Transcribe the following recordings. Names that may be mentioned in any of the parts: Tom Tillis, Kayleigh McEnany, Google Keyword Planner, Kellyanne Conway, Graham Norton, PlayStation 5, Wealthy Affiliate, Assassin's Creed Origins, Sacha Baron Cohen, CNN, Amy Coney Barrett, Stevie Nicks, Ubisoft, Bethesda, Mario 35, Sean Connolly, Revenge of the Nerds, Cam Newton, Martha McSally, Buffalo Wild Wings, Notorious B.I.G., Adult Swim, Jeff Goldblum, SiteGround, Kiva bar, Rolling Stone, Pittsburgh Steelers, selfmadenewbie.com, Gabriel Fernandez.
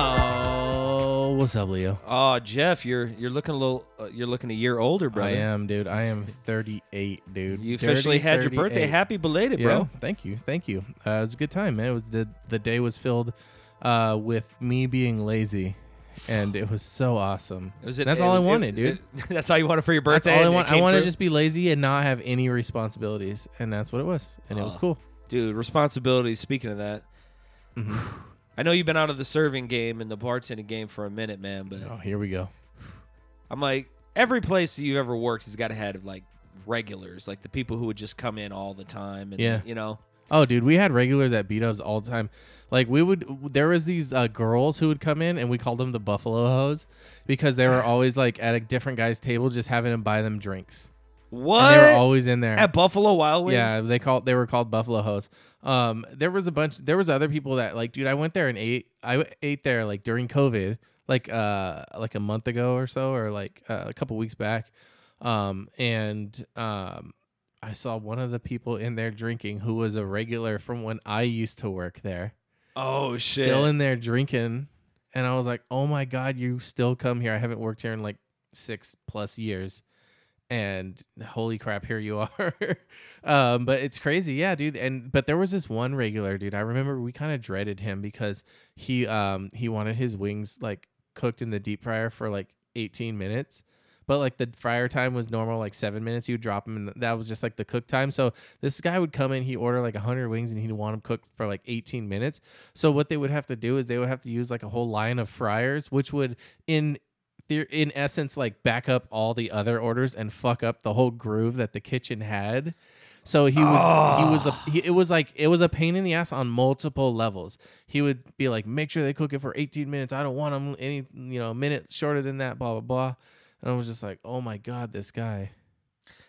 Oh, what's up, Leo? Oh, Jeff, you're looking a little, you're looking a year older, brother. I am, dude. I am 38, dude. You officially had your birthday. Happy belated, bro. Yeah, thank you, it was a good time, man. It was the day was filled with me being lazy. And it was so awesome. That's all I wanted, dude. That's all you wanted for your birthday? That's all I want. I want to just be lazy and not have any responsibilities. And that's what it was. And it was cool. Dude, responsibilities, speaking of that. Mm-hmm. I know you've been out of the serving game and the bartending game for a minute, man. But oh, here we go. I'm like, every place that you've ever worked has got to have, like, regulars. Like, the people who would just come in all the time. And, yeah. You know. Oh, dude, we had regulars at B-Dubs all the time. Like, we would, there was these girls who would come in, and we called them the Buffalo Hoes because they were always, like, at a different guy's table just having him buy them drinks. What? And they were always in there. At Buffalo Wild Wings? Yeah, they were called Buffalo Hoes. There was a bunch, there was other people that, like, dude, I went there and ate there, like, during COVID, like a month ago or so, or, like, a couple weeks back, I saw one of the people in there drinking who was a regular from when I used to work there. Oh, shit. Still in there drinking. And I was like, oh, my God, you still come here. I haven't worked here in like 6+ years. And holy crap, here you are. But it's crazy. Yeah, dude. But there was this one regular, dude. I remember we kind of dreaded him because he wanted his wings like cooked in the deep fryer for like 18 minutes. But, like, the fryer time was normal, like, 7 minutes. You would drop them, and that was just, like, the cook time. So this guy would come in. He'd order, like, 100 wings, and he'd want them cooked for, like, 18 minutes. So what they would have to do is they would have to use, like, a whole line of fryers, which would, in essence, like, back up all the other orders and fuck up the whole groove that the kitchen had. So it was a pain in the ass on multiple levels. He would be like, make sure they cook it for 18 minutes. I don't want them any, minute shorter than that, blah, blah, blah. And I was just like, oh, my God, this guy.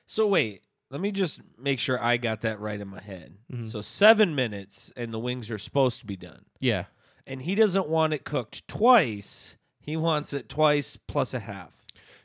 So, wait. Let me just make sure I got that right in my head. Mm-hmm. So, 7 minutes, and the wings are supposed to be done. Yeah. And he doesn't want it cooked twice. He wants it twice plus a half.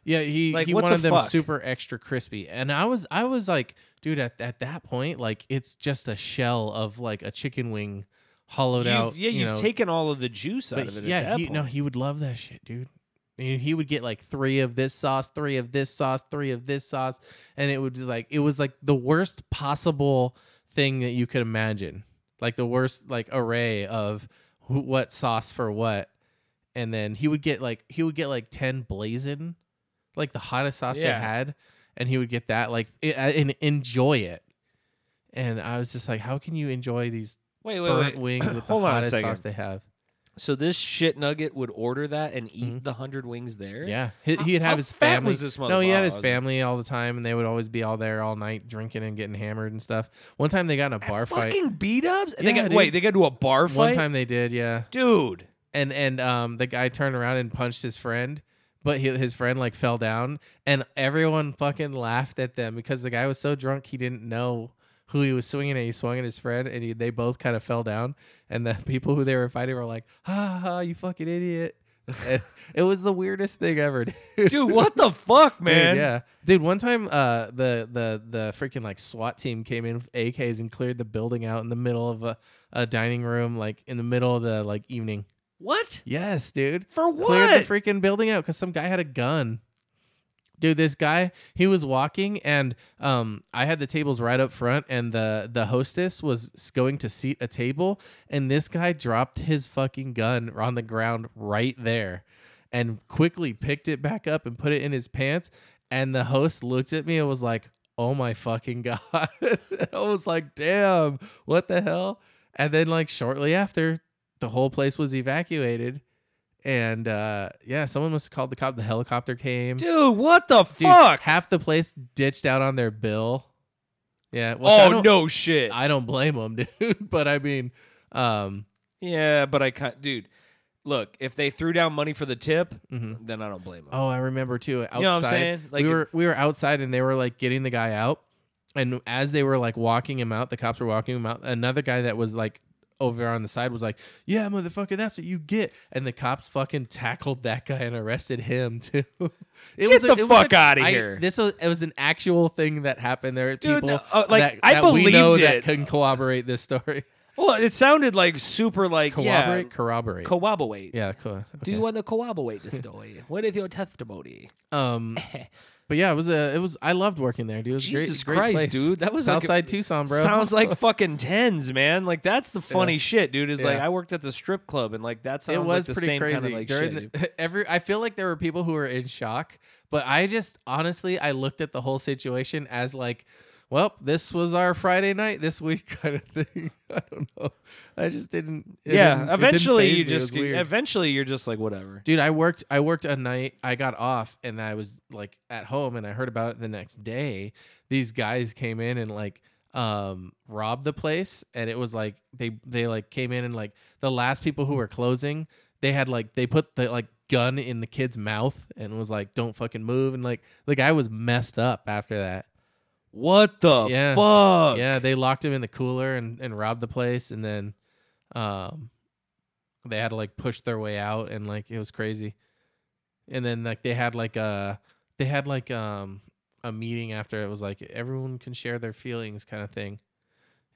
Yeah, he wanted them super extra crispy. And I was like, dude, at that point, like, it's just a shell of, like, a chicken wing hollowed out. Yeah, you've taken all of the juice out of it at that point. No, he would love that shit, dude. He would get like 3 of this sauce, 3 of this sauce, 3 of this sauce. And it was like the worst possible thing that you could imagine. Like the worst like array of what sauce for what. And then he would get like 10 blazing, like the hottest sauce they had. And he would get that like and enjoy it. And I was just like, how can you enjoy these burnt wings with the hottest sauce they have? So this shit nugget would order that and eat the 100 wings there? Yeah. He'd have his family. How fat was this motherfucker? No, he had his family all the time, and they would always be all there all night drinking and getting hammered and stuff. One time they got in a bar fight. Fucking B-dubs? Yeah, they got to a bar fight? One time they did, yeah. Dude. And the guy turned around and punched his friend, but his friend, like, fell down, and everyone fucking laughed at them because the guy was so drunk he didn't know who he was swinging at. He swung at his friend, and they both kind of fell down. And the people who they were fighting were like, ha, ha, you fucking idiot. And it was the weirdest thing ever, dude. Dude, what the fuck, man? Dude, yeah. Dude, one time the freaking, like, SWAT team came in with AKs and cleared the building out in the middle of a dining room, like, in the middle of the, like, evening. What? Yes, dude. For what? Cleared the freaking building out because some guy had a gun. Dude, this guy, he was walking, and I had the tables right up front, and the hostess was going to seat a table, and this guy dropped his fucking gun on the ground right there and quickly picked it back up and put it in his pants, and the host looked at me and was like, oh, my fucking God. And I was like, damn, what the hell? And then, like, shortly after, the whole place was evacuated. And, someone must have called the cop. The helicopter came. Dude, what the fuck? Half the place ditched out on their bill. Yeah. Well, no shit. I don't blame them, dude. But, I mean... yeah, but I can't... Dude, look, if they threw down money for the tip, then I don't blame them. Oh, I remember, too. Outside, you know what I'm saying? Like, we were outside, and they were, like, getting the guy out. And as they were, like, walking him out, the cops were walking him out, another guy that was, like... over on the side was like, yeah, motherfucker, that's what you get. And the cops fucking tackled that guy and arrested him too. Get the fuck out of here. It was an actual thing that happened. There are people that we know that can corroborate this story. Well, it sounded like super like... Corroborate. Corroborate. Yeah, cool. Okay. Do you want to corroborate the story? What is your testimony? But yeah, it was. I loved working there, dude. It was Jesus Christ, great place. Dude, that was Southside Tucson, bro. Sounds like fucking tens, man. Like that's the funny shit, dude. Is like I worked at the strip club, and like that sounds like the same crazy. Kind of like during shit. I feel like there were people who were in shock, but I just honestly I looked at the whole situation as like, well, this was our Friday night this week kind of thing. I don't know. I just didn't. Eventually you're just like whatever. Dude, I worked a night. I got off and I was like at home and I heard about it the next day. These guys came in and like robbed the place, and it was like they like came in and like the last people who were closing, they had like they put the like gun in the kid's mouth and was like, don't fucking move, and like the guy was messed up after that. What the fuck? Yeah, they locked him in the cooler and robbed the place, and then they had to like push their way out, and like it was crazy. And then like they had a meeting after. It was like everyone can share their feelings kind of thing.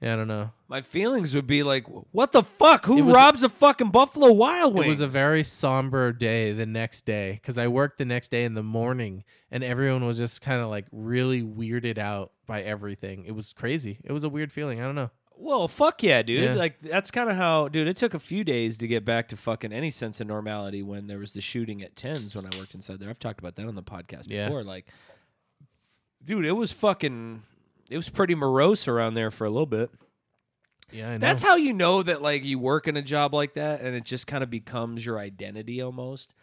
Yeah, I don't know. My feelings would be like, what the fuck? Who robs a fucking Buffalo Wild Wings? It was a very somber day the next day, because I worked the next day in the morning, and everyone was just kind of like really weirded out by everything. It was crazy. It was a weird feeling. I don't know. Well, fuck yeah, dude. Yeah. Like that's kind of how, dude, it took a few days to get back to fucking any sense of normality when there was the shooting at Tens when I worked inside there. I've talked about that on the podcast before. Like, dude, it was fucking... It was pretty morose around there for a little bit. Yeah, I know. That's how you know that like you work in a job like that and it just kind of becomes your identity almost.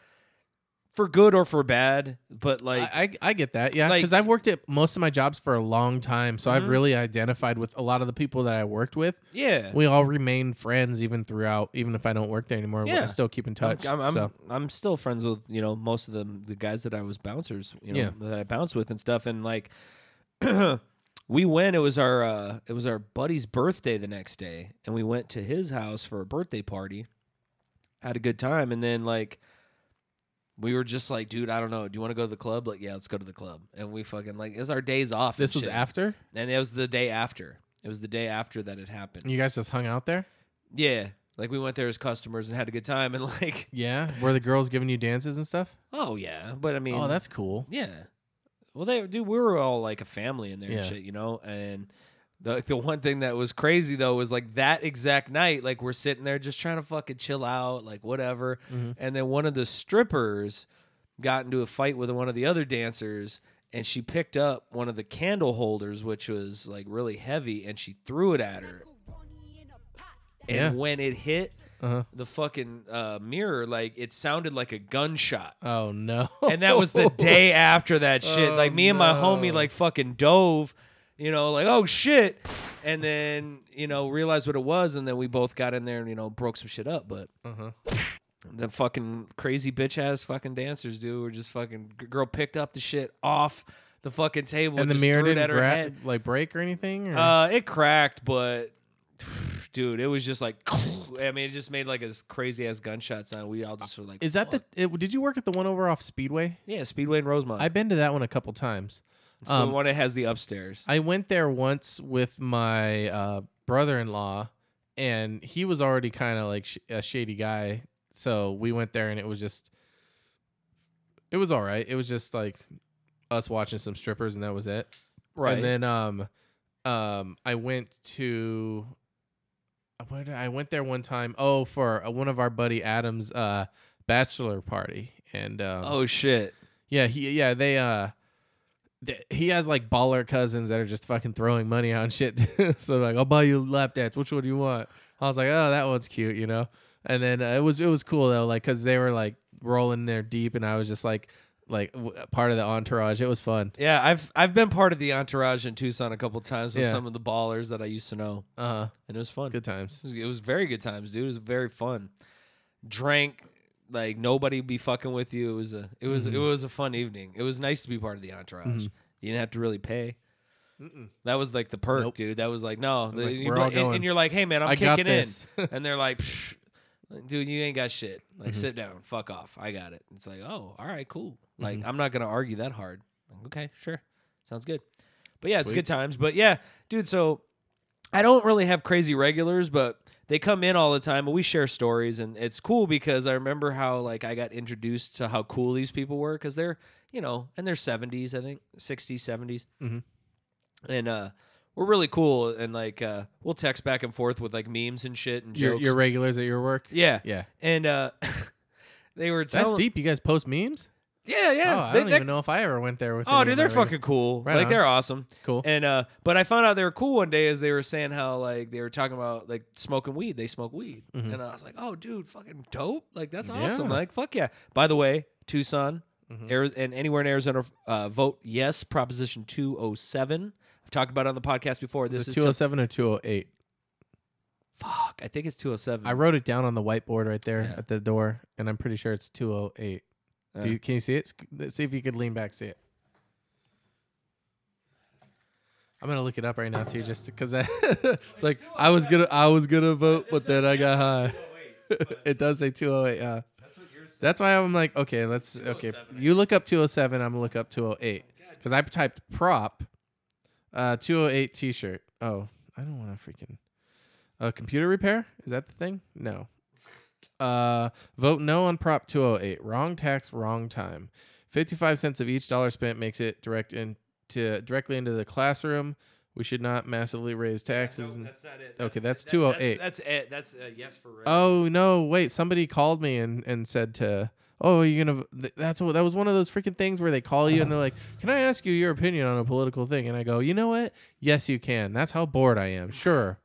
For good or for bad, but like... I get that, yeah. Because like, I've worked at most of my jobs for a long time, so I've really identified with a lot of the people that I worked with. Yeah. We all remain friends even throughout, even if I don't work there anymore. Yeah. I still keep in touch. I'm still friends with, you know, most of the guys that I was bouncers, you know, that I bounced with and stuff, and like... We went, it was our buddy's birthday the next day, and we went to his house for a birthday party, had a good time, and then, like, we were just like, dude, I don't know, do you want to go to the club? Like, yeah, let's go to the club. And we fucking, like, it was our days off. This was shit. After? And it was the day after. It was the day after that it happened. And you guys just hung out there? Yeah. Like, we went there as customers and had a good time, and, like... Yeah? Were the girls giving you dances and stuff? Oh, yeah, but, I mean... Oh, that's cool. Yeah. Well, we were all like a family in there and shit, you know? And the one thing that was crazy, though, was like that exact night, like we're sitting there just trying to fucking chill out, like whatever. Mm-hmm. And then one of the strippers got into a fight with one of the other dancers, and she picked up one of the candle holders, which was like really heavy, and she threw it at her. Yeah. And when it hit... Uh-huh. The fucking mirror, like it sounded like a gunshot. Oh no! And that was the day after that shit. Oh, like me and my homie, like fucking dove, you know, like oh shit, and then you know realized what it was, and then we both got in there and you know broke some shit up. But the fucking crazy bitch ass fucking dancers, dude, were just fucking girl picked up the shit off the fucking table and the mirror threw it at her head. Like break or anything. Or? It cracked, but. Dude, it was just like, I mean, it just made like a crazy ass gunshot sound. We all just were like, did you work at the one over off Speedway? Yeah, Speedway and Rosemont. I've been to that one a couple times. It's the one that has the upstairs. I went there once with my brother-in-law, and he was already kind of like a shady guy. So we went there, and it was all right. It was just like us watching some strippers, and that was it. Right. And then, I went there one time. Oh, for one of our buddy Adam's bachelor party, and oh shit, yeah, he has like baller cousins that are just fucking throwing money on shit. So like, I'll buy you lap dance. Which one do you want? I was like, oh, that one's cute, you know. And then it was cool though, like because they were like rolling there deep, and I was just like. Part of the entourage. It was fun. Yeah, I've been part of the entourage in Tucson a couple times with some of the ballers that I used to know. And it was fun. Good times. It was very good times, dude. It was very fun. Drank like nobody be fucking with you. It was a fun evening. It was nice to be part of the entourage. Mm-hmm. You didn't have to really pay. Mm-mm. That was like the perk, dude. That was like no. Like, and you're like, hey man, I kicking in, and they're like. Dude, you ain't got shit. Like, sit down. Fuck off. I got it. It's like, oh, all right, cool. Like, I'm not going to argue that hard. Like, okay, sure. Sounds good. But, yeah, Sweet. It's good times. But, yeah, dude, so I don't really have crazy regulars, but they come in all the time and we share stories, and it's cool because I remember how like I got introduced to how cool these people were, because they're, you know, in their 70s, I think, 60s, 70s. Mm-hmm. And we're really cool, and like we'll text back and forth with like memes and shit and jokes. Your regulars at your work? Yeah. Yeah. And they were telling... That's deep. You guys post memes? Yeah, yeah. Oh, I don't even know if I ever went there with. Oh, dude, they're fucking cool. Right, like on. They're awesome. Cool. And but I found out they were cool one day as they were saying how like they were talking about like smoking weed. They smoke weed, mm-hmm. and I was like, oh, dude, fucking dope. Like that's awesome. Yeah. Like fuck yeah. By the way, Tucson, mm-hmm. And anywhere in Arizona, vote yes, Proposition 207. I've talked about it on the podcast before. This is 207 or 208. Fuck, I think it's 207. I wrote it down on the whiteboard right there at the door, and I'm pretty sure it's 208. Can you see it? Let's see if you could lean back, see it. I'm gonna look it up right now too, just because it's like I was gonna vote, but then I got high. It does say 208. That's why I'm like, okay. You look up 207. I'm gonna look up 208 because I typed prop 208 T-shirt. Oh, I don't want to freaking computer repair. Is that the thing? No. Vote no on Prop 208. Wrong tax, wrong time. 55 cents of each dollar spent makes it directly into the classroom. We should not massively raise taxes. No, that's not it. Okay, that's 208. That's it. That's a yes for. Red. Oh no! Wait, somebody called me and said to. Oh, you're gonna. That was one of those freaking things where they call you and they're like, "Can I ask you your opinion on a political thing?" And I go, "You know what? Yes, you can." That's how bored I am. Sure.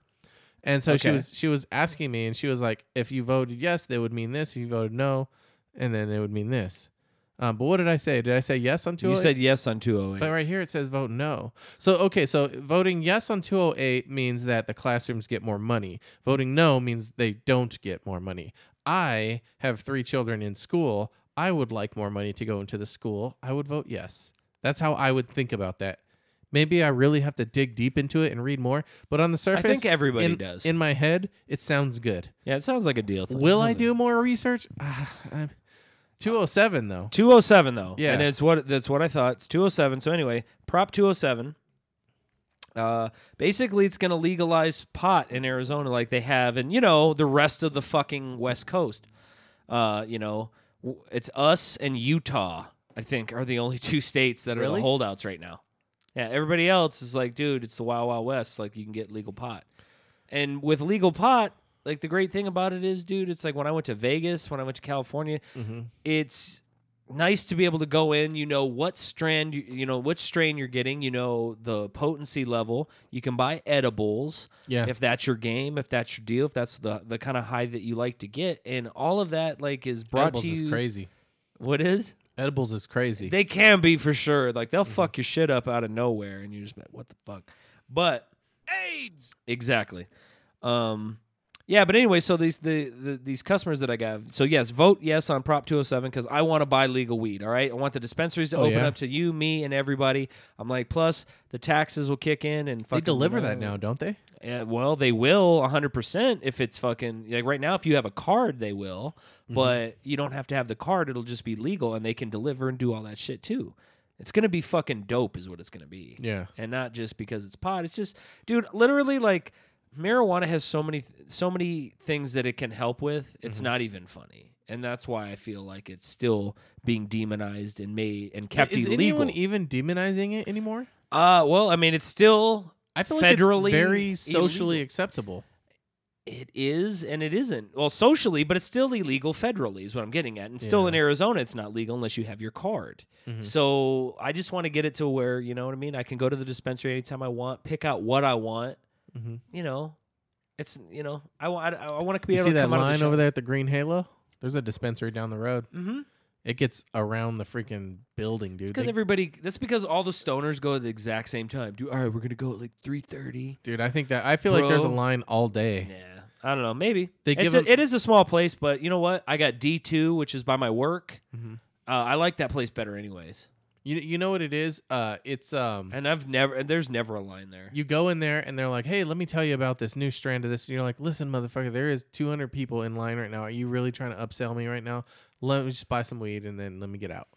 And so she was asking me, and she was like, if you voted yes, they would mean this. If you voted no, and then they would mean this. But what did I say? Did I say yes on 208? You said yes on 208. But right here it says vote no. So voting yes on 208 means that the classrooms get more money. Voting no means they don't get more money. I have 3 children in school. I would like more money to go into the school. I would vote yes. That's how I would think about that. Maybe I really have to dig deep into it and read more. But on the surface, I think everybody does. In my head, it sounds good. Yeah, it sounds like a deal thing. Will I do more research? 207, though. 207, though. Yeah. And that's what I thought. It's 207. So anyway, Prop 207. Basically, it's going to legalize pot in Arizona like they have in, you know, the rest of the fucking West Coast. You know, it's us and Utah, I think, are the only 2 states that are the holdouts right now. Yeah, everybody else is like, dude, it's the Wild Wild West. Like, you can get legal pot. And with legal pot, like, the great thing about it is, dude, it's like when I went to Vegas, when I went to California, mm-hmm. It's nice to be able to go in, you know, what strand, you know, which strain you're getting, you know, the potency level. You can buy edibles if that's your game, if that's your deal, if that's the kind of high that you like to get. And all of that, like, is brought edibles to you. Edibles is crazy. What is? Edibles is crazy. They can be for sure. Like, they'll fuck your shit up out of nowhere, and you're just like, what the fuck? But AIDS! Exactly. Yeah, but anyway, so these customers that I got, so yes, vote yes on Prop 207 because I want to buy legal weed, all right? I want the dispensaries to open up to you, me, and everybody. I'm like, plus the taxes will kick in. And fucking, they deliver that now, don't they? Yeah, well, they will 100% if it's fucking, like right now, if you have a card, they will. Mm-hmm. But you don't have to have the card. It'll just be legal, and they can deliver and do all that shit too. It's going to be fucking dope is what it's going to be. Yeah. And not just because it's pot. It's just, dude, literally like, marijuana has so many things that it can help with. It's not even funny, and that's why I feel like it's still being demonized and made and kept illegal. Is anyone even demonizing it anymore? Well, I mean, it's still federally, like, it's very socially illegal. Acceptable. It is and it isn't. Well, socially, but it's still illegal federally is what I'm getting at. And still in Arizona, it's not legal unless you have your card. Mm-hmm. So I just want to get it to where, you know what I mean? I can go to the dispensary anytime I want, pick out what I want. Mm-hmm. You know, it's, you know, I want to be able to come out of the shop. You see that line over there at the Green Halo? There's a dispensary down the road. Mm-hmm. It gets around the freaking building, dude. It's because that's because all the stoners go at the exact same time. Dude, all right, we're going to go at like 3:30. Dude, I feel like there's a line all day. Yeah, I don't know, maybe. It is a small place, but you know what? I got D2, which is by my work. Mm-hmm. I like that place better anyways. You know what it is? It's and there's never a line there. You go in there and they're like, "Hey, let me tell you about this new strand of this." And you're like, "Listen, motherfucker, there is 200 people in line right now. Are you really trying to upsell me right now? Let me just buy some weed and then let me get out."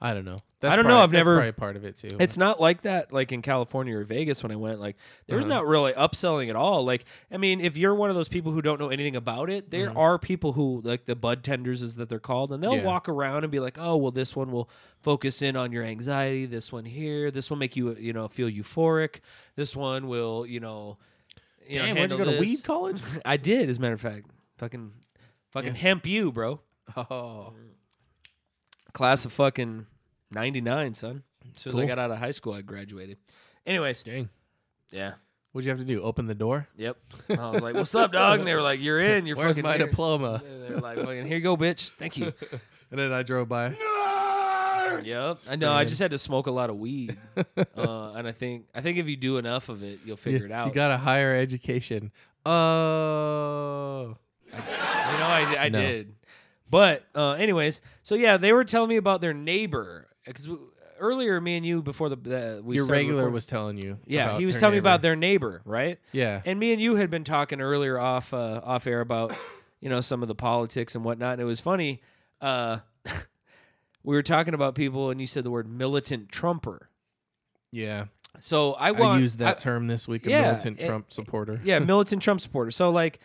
I don't know. I don't know. I've never. That's probably part of it too. It's not like that, like in California or Vegas when I went. Like, there's not really upselling at all. Like, I mean, if you're one of those people who don't know anything about it, there are people who, like the bud tenders, is that they're called, and they'll walk around and be like, oh, well, this one will focus in on your anxiety. This one here. This will make you, you know, feel euphoric. This one will, you know, handle this. Where'd you go to weed college? I did, as a matter of fact. Fucking hemp you, bro. Oh. Class of fucking 99, son. As soon as I got out of high school, I graduated. Anyways. Dang. Yeah. What'd you have to do? Open the door? Yep. I was like, what's up, dog? And they were like, you're in. You're Where's fucking my diploma? And they were like, fucking, here you go, bitch. Thank you. And then I drove by. No! Yep. I know. I just had to smoke a lot of weed. And I think if you do enough of it, you'll figure it out. You got a higher education. Oh. I did. But anyways, so yeah, they were telling me about their neighbor, because earlier me and you before the we your regular recording, was telling you. Yeah, he was telling me about their neighbor, right? Yeah. And me and you had been talking earlier off air about some of the politics and whatnot, and it was funny. We were talking about people, and you said the word militant Trumper. Yeah. So I used that term this week. Militant Trump supporter. Yeah, militant Trump supporter. So like.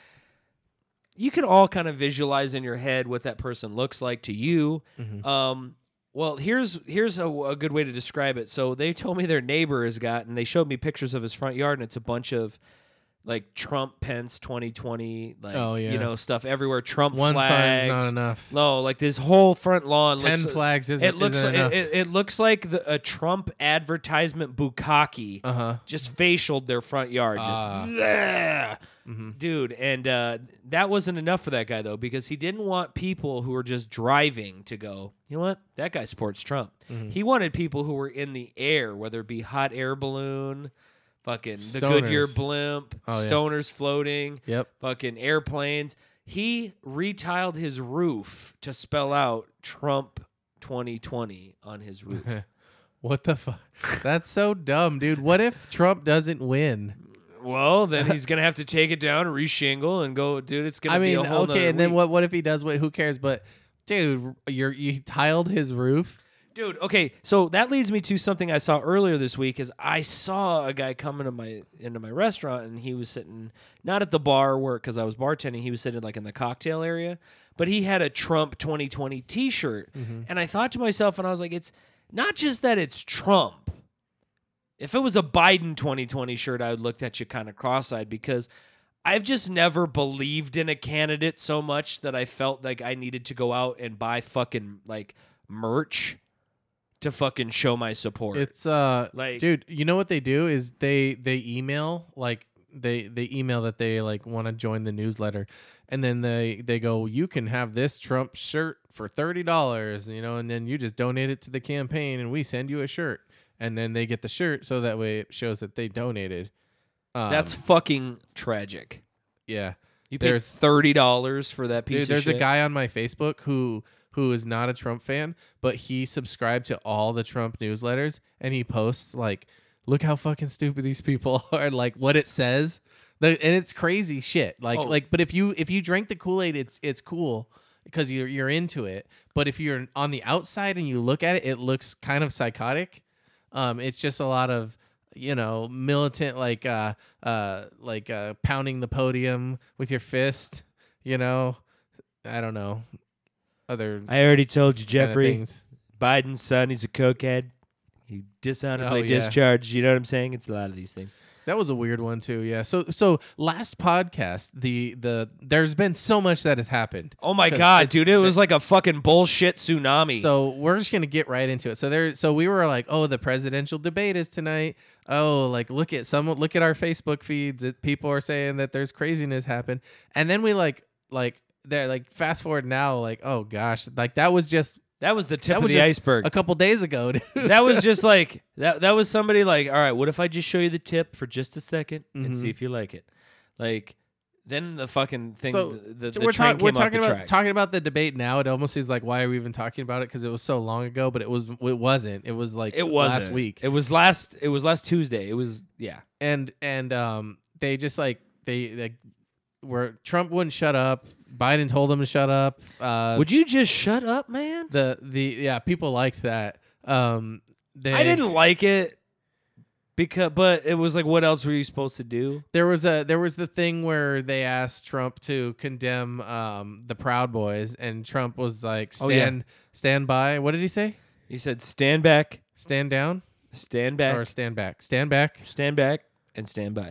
You can all kind of visualize in your head what that person looks like to you. Mm-hmm. Well, here's a good way to describe it. So they told me their neighbor has got, and they showed me pictures of his front yard, and it's a bunch of like Trump, Pence, 2020, like stuff everywhere. Trump one flags. One sign's not enough. No, like this whole front lawn. 10 flags isn't enough. It looks like a Trump advertisement bukkake just facialed their front yard. Mm-hmm. Dude, and that wasn't enough for that guy, though, because he didn't want people who were just driving to go, you know what? That guy supports Trump. Mm-hmm. He wanted people who were in the air, whether it be hot air balloon, fucking stoners. The Goodyear blimp, stoners floating, fucking airplanes. He retiled his roof to spell out Trump 2020 on his roof. What the fuck? That's so dumb, dude. What if Trump doesn't win? Well, then he's going to have to take it down, reshingle, and go, dude, it's going to be a whole nother week. Then what if he does win? Who cares? But, dude, you tiled his roof? Dude, okay, so that leads me to something I saw earlier this week is I saw a guy come into my restaurant, and he was sitting, not at the bar work because I was bartending, he was sitting like in the cocktail area, but he had a Trump 2020 T-shirt. Mm-hmm. And I thought to myself, and I was like, it's not just that it's Trump. If it was a Biden 2020 shirt, I would look at you kind of cross-eyed because I've just never believed in a candidate so much that I felt like I needed to go out and buy fucking like merch to fucking show my support. It's like, dude, you know what they do is they email like they email that they like want to join the newsletter, and then they go, you can have this Trump shirt for $30, and then you just donate it to the campaign, and we send you a shirt. And then they get the shirt, so that way it shows that they donated. That's fucking tragic. Yeah. You paid $30 for that piece of shit. There's a guy on my Facebook who is not a Trump fan, but he subscribed to all the Trump newsletters, and he posts, like, look how fucking stupid these people are, like, what it says. And it's crazy shit. But if you drink the Kool-Aid, it's cool. Because you're into it. But if you're on the outside and you look at it, it looks kind of psychotic. It's just a lot of, militant, like pounding the podium with your fist, I don't know. I already told you, Jeffrey, kind of Biden's son, he's a cokehead. He dishonorably discharged. You know what I'm saying? It's a lot of these things. That was a weird one too, yeah. So last podcast, the there's been so much that has happened. Oh my god, dude, it was like a fucking bullshit tsunami. So we're just gonna get right into it. So we were like, oh, the presidential debate is tonight. Oh, like look at our Facebook feeds. People are saying that there's craziness happened, and then we like they're like fast forward now, like oh gosh, like that was just. That was the tip of the iceberg. A couple days ago, dude. That was just like that was somebody like, all right, what if I just show you the tip for just a second and see if you like it? Like then the fucking thing. So the train came off the tracks. Talking about the debate now. It almost seems like why are we even talking about it because it was so long ago, but it wasn't. It was like last week. It was last Tuesday. It was And they just like where Trump wouldn't shut up. Biden told him to shut up. Would you just shut up, man? People liked that. I didn't like it because, but it was like, what else were you supposed to do? There was the thing where they asked Trump to condemn the Proud Boys, and Trump was like, stand by. What did he say? He said, stand back, stand down, stand back, or stand back, and stand by,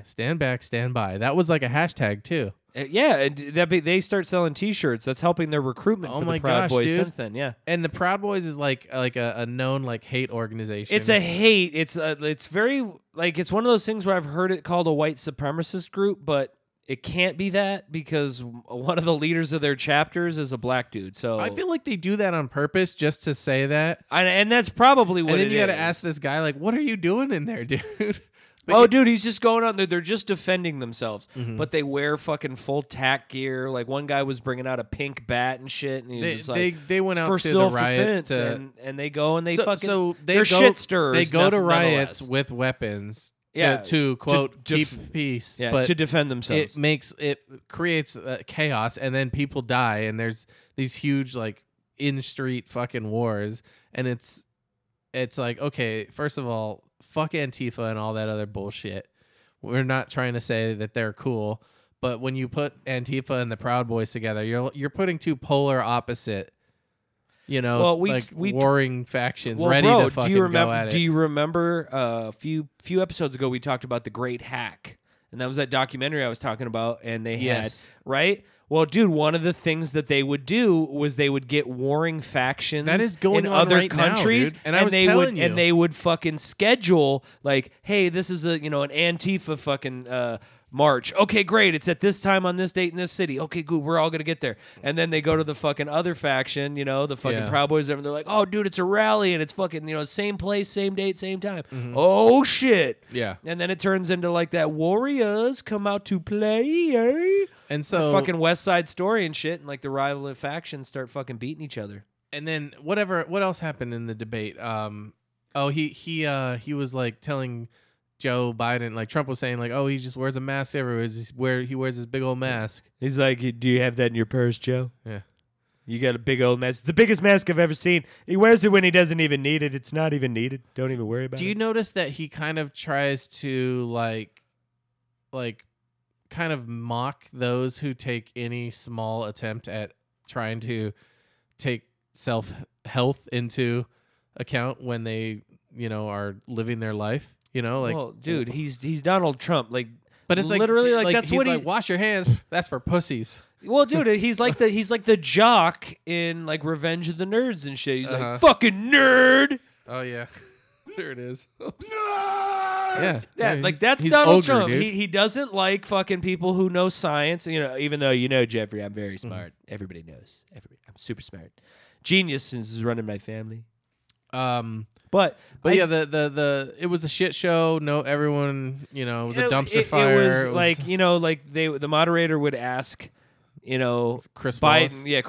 stand back, stand by. That was like a hashtag too. Yeah, they start selling T-shirts. That's helping their recruitment for the Proud Boys since then. Yeah, and the Proud Boys is like a known like hate organization. It's a hate. It's very like it's one of those things where I've heard it called a white supremacist group, but it can't be that because one of the leaders of their chapters is a black dude. So I feel like they do that on purpose just to say that, and that's probably what. And then you got to ask this guy like, "What are you doing in there, dude?" But dude, he's just going on there. They're just defending themselves, but they wear fucking full tack gear. Like one guy was bringing out a pink bat and shit, and he was just like, "They went out to the riots, and they go and they they're shit stirrers. They go to riots with weapons, to quote keep peace, but to defend themselves. It creates chaos, and then people die, and there's these huge like in street fucking wars, and it's like okay, first of all." Fuck Antifa and all that other bullshit. We're not trying to say that they're cool, but when you put Antifa and the Proud Boys together, you're putting two polar opposite, warring factions ready to fucking go at it. Do you remember a few episodes ago we talked about The Great Hack, and that was that documentary I was talking about, and they had right. Well, dude, one of the things that they would do was they would get warring factions that is going in other countries, and they would fucking schedule like, hey, this is an Antifa fucking march. Okay, great, it's at this time on this date in this city. Okay, good, we're all gonna get there. And then they go to the fucking other faction, the fucking Proud Boys, and they're like, oh, dude, it's a rally, and it's fucking same place, same date, same time. Mm-hmm. Oh shit, yeah. And then it turns into like that Warriors come out to play. And so, the fucking West Side Story and shit, and like the rival factions start fucking beating each other. And then what else happened in the debate? He was like telling Joe Biden, like Trump was saying, like, oh, he just wears a mask everywhere. He wears his big old mask. He's like, do you have that in your purse, Joe? Yeah. You got a big old mask. The biggest mask I've ever seen. He wears it when he doesn't even need it. It's not even needed. Don't even worry about it. Do you notice that he kind of tries to like kind of mock those who take any small attempt at trying to take health into account when they, are living their life? Well, dude, he's Donald Trump. Like, but it's literally like that's what he wash your hands. That's for pussies. Well, dude, he's like the jock in like Revenge of the Nerds and shit. He's like fucking nerd. Oh yeah, there it is. Yeah, like that's Donald Trump. Dude. He doesn't like fucking people who know science. Even though Jeffrey, I'm very smart. Mm-hmm. Everybody knows. I'm super smart. Genius since it's running my family. But the it was a shit show. No, everyone, it was a dumpster fire. It was like the moderator would ask, Chris Biden, Wallace. Yeah,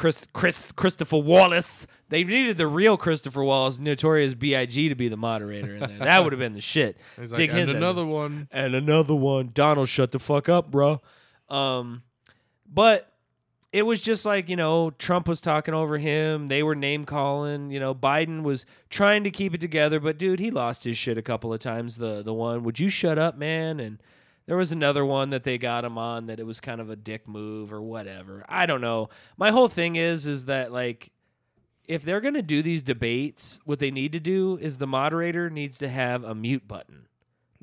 Christopher Wallace. They needed the real Christopher Wallace, Notorious B.I.G., to be the moderator in there. That would have been the shit. Like, and another one. Donald, shut the fuck up, bro. But. It was just like, Trump was talking over him. They were name calling. Biden was trying to keep it together, but dude, he lost his shit a couple of times. The one, would you shut up, man? And there was another one that they got him on that it was kind of a dick move or whatever. I don't know. My whole thing is that like, if they're going to do these debates, what they need to do is the moderator needs to have a mute button.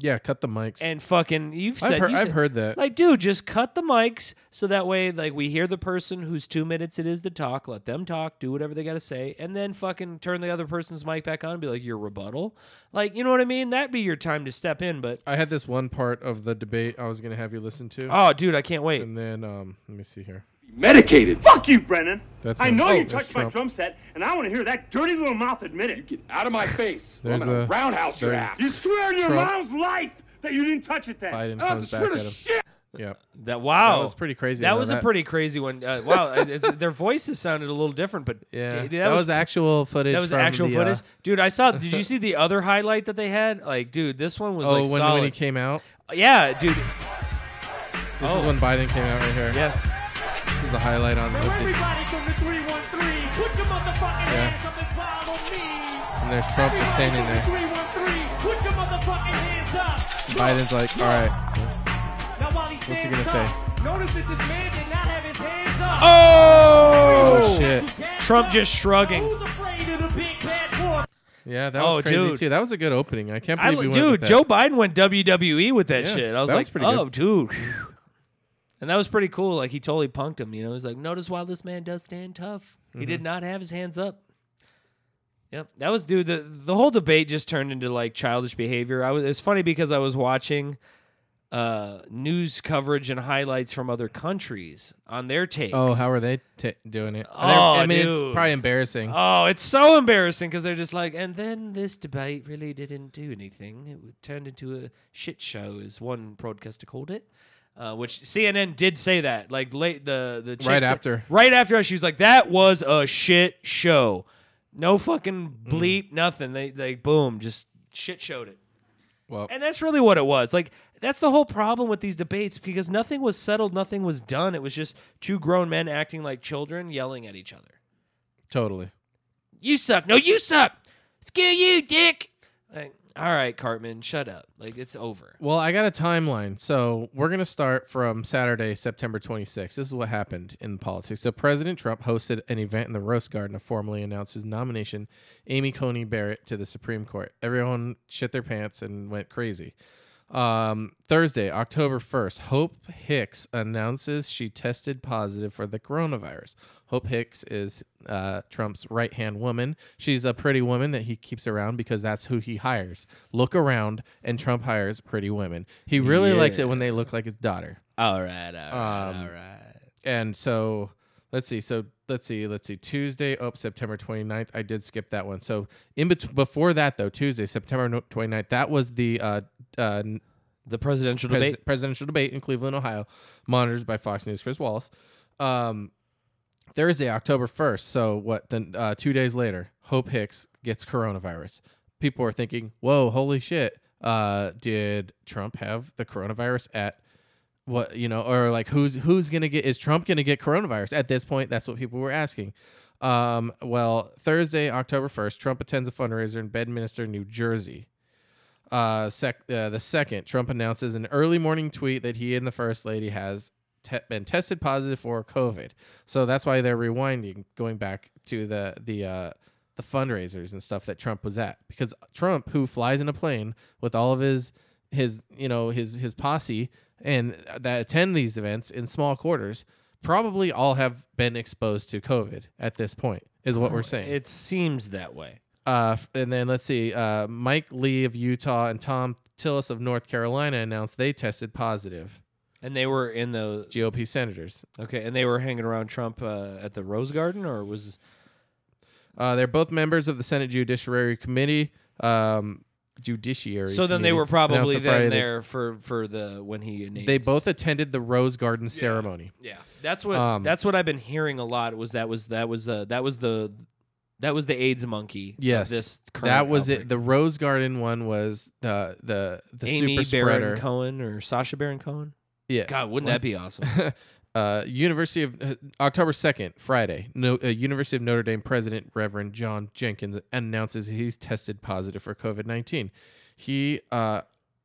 Yeah, cut the mics. And fucking, I've heard that. Like, dude, just cut the mics so that way, like, we hear the person whose 2 minutes it is to talk, let them talk, do whatever they got to say, and then fucking turn the other person's mic back on and be like, your rebuttal. Like, you know what I mean? That'd be your time to step in, but... I had this one part of the debate I was going to have you listen to. Oh, dude, I can't wait. And then, let me see here. Medicated. Fuck you, Brennan. You touched my drum set, and I want to hear that dirty little mouth admit it. You get out of my face. I'm going to roundhouse your ass. You swear in your mom's life that you didn't touch it then. Biden comes back at him. Shit. Yeah. That was pretty crazy. That was a pretty crazy one. Wow. Their voices sounded a little different, but yeah, that was actual footage. That was actual footage. Dude, I saw. Did you see the other highlight that they had? Like, dude, this one was solid. When he came out? Yeah, dude. This is when Biden came out right here. Yeah. The highlight on the. Everybody from the 313, put your motherfucking hands up and follow me. and there's Trump just standing there. Biden's like, all right, what's he gonna say? Notice that this man did not have his hands up. Oh shit! Trump just shrugging. Yeah, that was crazy too. That was a good opening. I can't believe we went with that. Joe Biden went WWE with that shit. I was like, oh, dude. And that was pretty cool. Like, he totally punked him, you know. He's like, notice why this man does stand tough. Mm-hmm. He did not have his hands up. Yep. That was, dude, the whole debate just turned into, like, childish behavior. It's funny because I was watching news coverage and highlights from other countries on their takes. Oh, how are they doing it? Dude. It's probably embarrassing. Oh, it's so embarrassing because they're just like, and then this debate really didn't do anything. It turned into a shit show, as one broadcaster called it. Which CNN did say that, like, late the right after, she was like, that was a shit show, no fucking bleep, nothing. They boom, just shit showed it. Well, and that's really what it was. Like, that's the whole problem with these debates, because nothing was settled, nothing was done. It was just two grown men acting like children, yelling at each other. Totally. You suck. No, you suck. Screw you, dick. Like, all right, Cartman, shut up. Like, it's over. Well, I got a timeline. So we're going to start from Saturday, September 26th. This is what happened in politics. So President Trump hosted an event in the Rose Garden to formally announce his nomination, Amy Coney Barrett, to the Supreme Court. Everyone shit their pants and went crazy. Thursday, October 1st, Hope Hicks announces she tested positive for the coronavirus. Hope Hicks is Trump's right-hand woman. She's a pretty woman that he keeps around because that's who he hires. Look around, and Trump hires pretty women. He really likes it when they look like his daughter. All right. And so... Let's see. Tuesday, September 29th. I did skip that one. So before that, though, Tuesday, September 29th, that was the presidential debate in Cleveland, Ohio, monitored by Fox News' Chris Wallace. Thursday, October 1st. So what? Then 2 days later, Hope Hicks gets coronavirus. People are thinking, "Whoa, holy shit! Did Trump have the coronavirus at?" What, you know, or like, who's gonna get? Is Trump gonna get coronavirus at this point? That's what people were asking. Well, Thursday, October 1st, Trump attends a fundraiser in Bedminster, New Jersey. The second, Trump announces an early morning tweet that he and the First Lady has been tested positive for COVID. So that's why they're rewinding, going back to the fundraisers and stuff that Trump was at, because Trump, who flies in a plane with all of his posse, and that attend these events in small quarters, probably all have been exposed to COVID at this point, is what we're saying. It seems that way. And then let's see, Mike Lee of Utah and Tom Tillis of North Carolina announced they tested positive. And they were in the... GOP senators. Okay, and they were hanging around Trump at the Rose Garden, or was... They're both members of the Senate Judiciary Committee. So then they were probably there for the when he announced. They both attended the Rose Garden ceremony. Yeah, that's what I've been hearing a lot. That was the AIDS monkey. Yes, this that was outbreak. It. The Rose Garden one was the Amy super spreader. Baron Cohen or Sacha Baron Cohen. Yeah, God, wouldn't that be awesome? University of October 2nd, Friday. University of Notre Dame President Reverend John Jenkins announces he's tested positive for COVID-19. He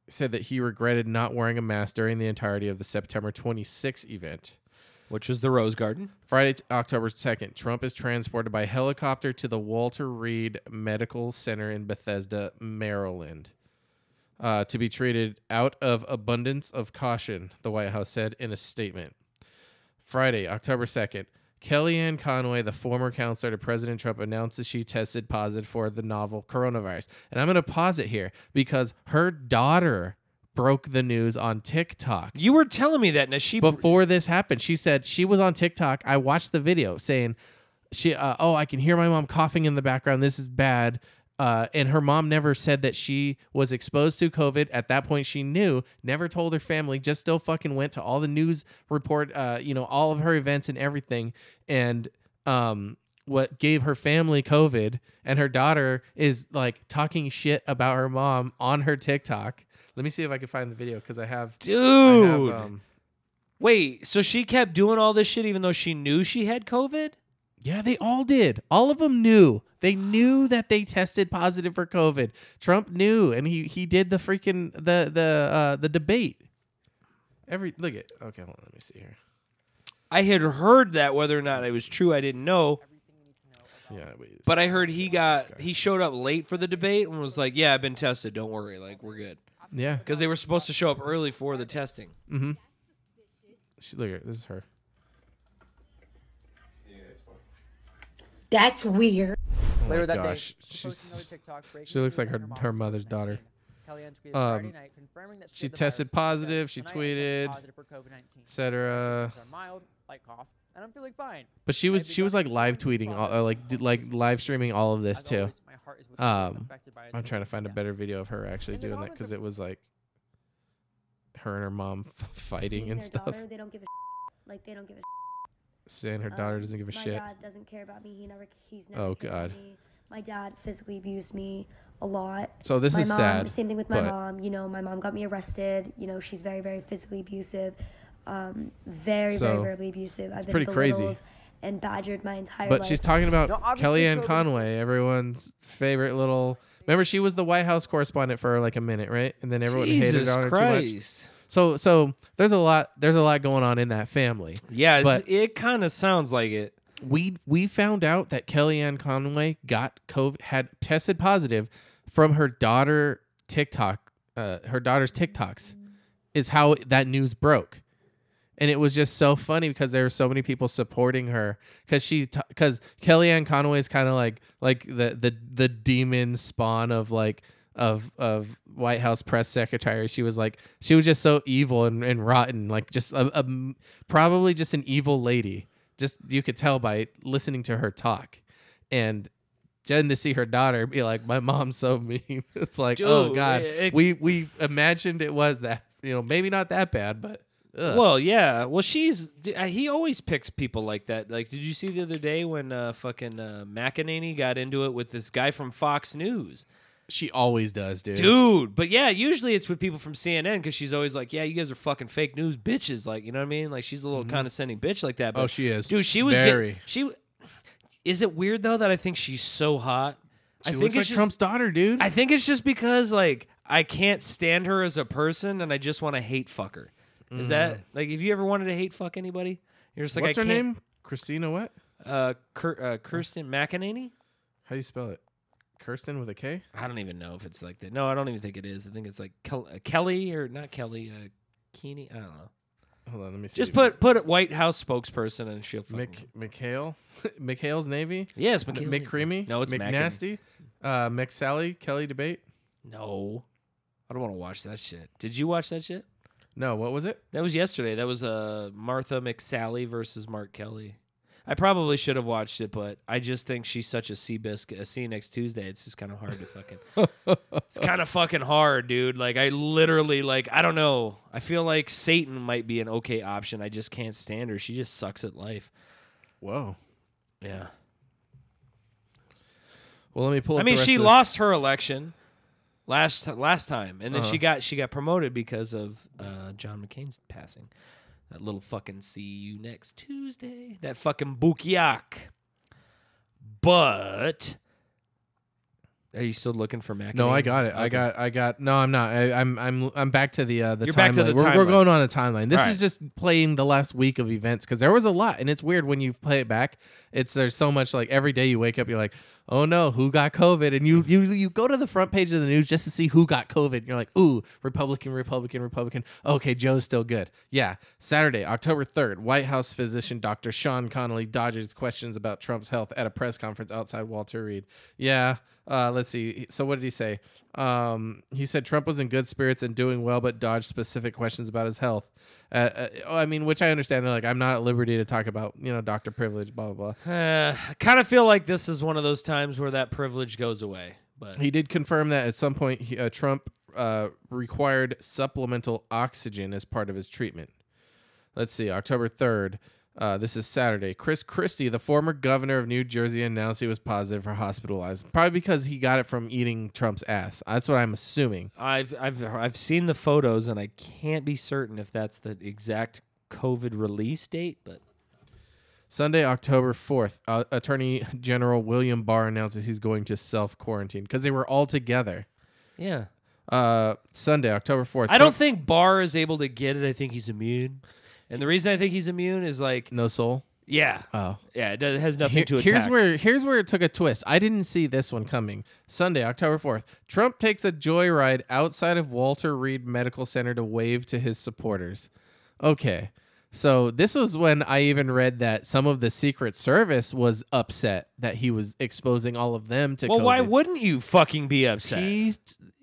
said that he regretted not wearing a mask during the entirety of the September 26th event, which was the Rose Garden. Friday, October 2nd, Trump is transported by helicopter to the Walter Reed Medical Center in Bethesda, Maryland. To be treated out of abundance of caution, the White House said in a statement. Friday, October 2nd, Kellyanne Conway, the former counselor to President Trump, announces she tested positive for the novel coronavirus. And I'm going to pause it here because her daughter broke the news on TikTok. You were telling me that. Now before this happened, she said she was on TikTok. I watched the video saying, I can hear my mom coughing in the background. This is bad. And her mom never said that she was exposed to COVID. At that point, she knew, never told her family, just still fucking went to all the news report, all of her events and everything. And what gave her family COVID, and her daughter is like talking shit about her mom on her TikTok. Let me see if I can find the video because I have... Dude! Wait, so she kept doing all this shit even though she knew she had COVID? Yeah, they all did. All of them knew. They knew that they tested positive for COVID. Trump knew, and he did the freaking the debate. Okay, hold on, let me see here. I had heard that, whether or not it was true, I didn't know. Yeah, but I heard he showed up late for the debate and was like, "Yeah, I've been tested. Don't worry, like we're good." Yeah, because they were supposed to show up early for the testing. Mm-hmm. Look at this is her. That's weird. Oh my gosh, she looks like her mother's daughter. She tested positive. She tweeted, etc. And I'm feeling fine. But she was like live tweeting, like live streaming all of this too. I'm trying to find a better video of her actually doing that because it was like her and her mom fighting and stuff. They don't give a like they don't give a. Saying her daughter doesn't give a shit. My dad doesn't care about me. He's never. Oh God. Me. My dad physically abused me a lot. So this is sad. Same thing with my mom. You know, my mom got me arrested. You know, she's very, very physically abusive. Very verbally abusive. I've been pretty crazy and badgered my entire life. But she's talking about Kellyanne Conway, everyone's favorite little. Remember, she was the White House correspondent for like a minute, right? And then everyone hated on her too much. So there's a lot going on in that family. Yeah, but it kind of sounds like it. We found out that Kellyanne Conway got COVID, had tested positive from her daughter TikTok. Her daughter's TikToks is how that news broke. And it was just so funny because there were so many people supporting her because Kellyanne Conway is kind of like the demon spawn of like of White House press secretary. She was just so evil and rotten, like just probably just an evil lady. Just you could tell by listening to her talk, and then to see her daughter be like, "My mom's so mean." It's like, dude, oh God, we imagined it was that, you know, maybe not that bad, but. Ugh. Well, yeah. Well, he always picks people like that. Like, did you see the other day when fucking McEnany got into it with this guy from Fox News? She always does, dude. Dude, but yeah, usually it's with people from CNN because she's always like, "Yeah, you guys are fucking fake news bitches." Like, you know what I mean? Like, she's a little condescending bitch like that. But, oh, she is, dude. She was very. Is it weird though that I think she's so hot? She looks like Trump's daughter, dude. I think it's just because like I can't stand her as a person, and I just want to hate fuck her. Is that like if you ever wanted to hate fuck anybody? You're just like, what's her name? Christina what? Kirsten McEnany. How do you spell it? Kirsten with a K? I don't even know if it's like that. No, I don't even think it is. I think it's like Kelly or not Kelly. Keeney. I don't know. Hold on, let me see. Just put a White House spokesperson and she'll fucking McHale. McHale's Navy. Yes, McCreamy. No, it's McNasty. McSally Kelly debate. No, I don't want to watch that shit. Did you watch that shit? No, what was it? That was yesterday. That was Martha McSally versus Mark Kelly. I probably should have watched it, but I just think she's such a Seabiscuit. See you next Tuesday. It's just kind of hard to fucking... It's kind of fucking hard, dude. Like, I literally, like, I don't know. I feel like Satan might be an okay option. I just can't stand her. She just sucks at life. Whoa. Yeah. Well, let me pull up she lost her election. Last time, and then she got promoted because of John McCain's passing. That little fucking see you next Tuesday. That fucking Bukiak. But are you still looking for McEnany? No, I got it. Okay. I got. No, I'm not. I'm back to the. You're timeline. Back to the timeline. We're going on a timeline. This is just playing the last week of events because there was a lot, and it's weird when you play it back. There's so much like every day you wake up, you're like. Oh no, who got COVID? And you go to the front page of the news just to see who got COVID. And you're like, ooh, Republican. Okay, Joe's still good. Yeah. Saturday, October 3rd, White House physician Dr. Sean Connolly dodges questions about Trump's health at a press conference outside Walter Reed. Yeah. Let's see. So what did he say? He said Trump was in good spirits and doing well, but dodged specific questions about his health. Which I understand. They're like, I'm not at liberty to talk about, you know, doctor privilege, blah, blah, blah. I kind of feel like this is one of those times where that privilege goes away. But he did confirm that at some point Trump required supplemental oxygen as part of his treatment. Let's see. October 3rd. This is Saturday. Chris Christie, the former governor of New Jersey, announced he was positive for hospitalized, probably because he got it from eating Trump's ass. That's what I'm assuming. I've seen the photos, and I can't be certain if that's the exact COVID release date, but Sunday, October 4th, Attorney General William Barr announces he's going to self-quarantine because they were all together. Yeah. Sunday, October 4th. I don't think Barr is able to get it. I think he's immune. And the reason I think he's immune is like... No soul? Yeah. Oh. Yeah, it has nothing to attack. Here's where it took a twist. I didn't see this one coming. Sunday, October 4th. Trump takes a joyride outside of Walter Reed Medical Center to wave to his supporters. Okay. So this was when I even read that some of the Secret Service was upset that he was exposing all of them to COVID. Well, why wouldn't you fucking be upset?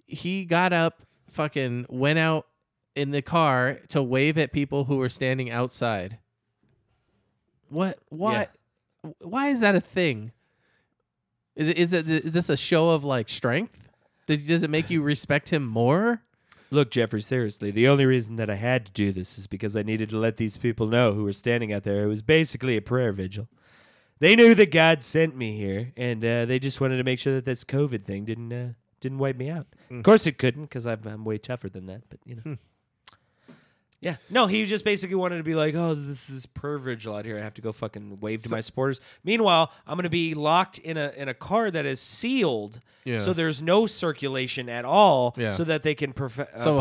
He got up, fucking went out in the car to wave at people who were standing outside. What? Why? Yeah. Why is that a thing? Is this a show of like strength? Does it make you respect him more? Look, Jeffrey, seriously, the only reason that I had to do this is because I needed to let these people know who were standing out there. It was basically a prayer vigil. They knew that God sent me here, and they just wanted to make sure that this COVID thing didn't wipe me out. Mm. Of course it couldn't, because I'm way tougher than that, but, you know. Mm. Yeah. No, he just basically wanted to be like, oh, this is prayer vigil out here. I have to go fucking wave to my supporters. Meanwhile, I'm going to be locked in a car that is sealed. Yeah. So there's no circulation at all, so that they can so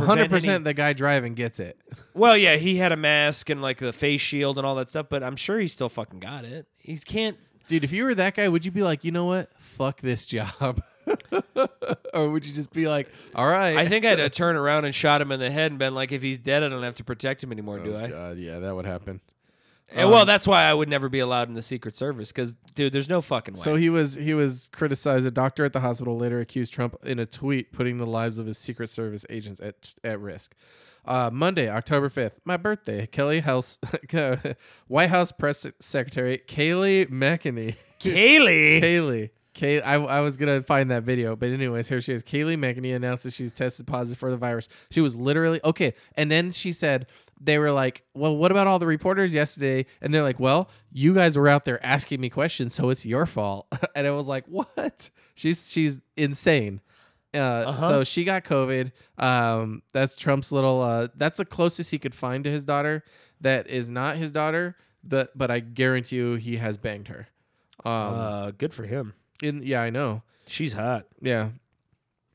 100% the guy driving gets it. Well, yeah, he had a mask and like the face shield and all that stuff, but I'm sure he still fucking got it. He can't. Dude, if you were that guy, would you be like, you know what? Fuck this job. Or would you just be like, all right. I think I'd have turned around and shot him in the head and been like, if he's dead, I don't have to protect him anymore, do I? God, yeah, that would happen. And well, that's why I would never be allowed in the Secret Service, because, dude, there's no fucking way. So he was criticized. A doctor at the hospital later accused Trump in a tweet, putting the lives of his Secret Service agents at risk. Monday, October 5th, my birthday. White House Press Secretary Kayleigh McEnany. I was going to find that video, but anyways, here she is. Kayleigh McEnany announces she's tested positive for the virus. She was literally... Okay, and then she said... They were like, well, what about all the reporters yesterday? And they're like, well, you guys were out there asking me questions, so it's your fault. And I was like, what? She's insane. So she got COVID. That's Trump's little... that's the closest he could find to his daughter. That is not his daughter, but I guarantee you he has banged her. Good for him. Yeah, I know. She's hot. Yeah.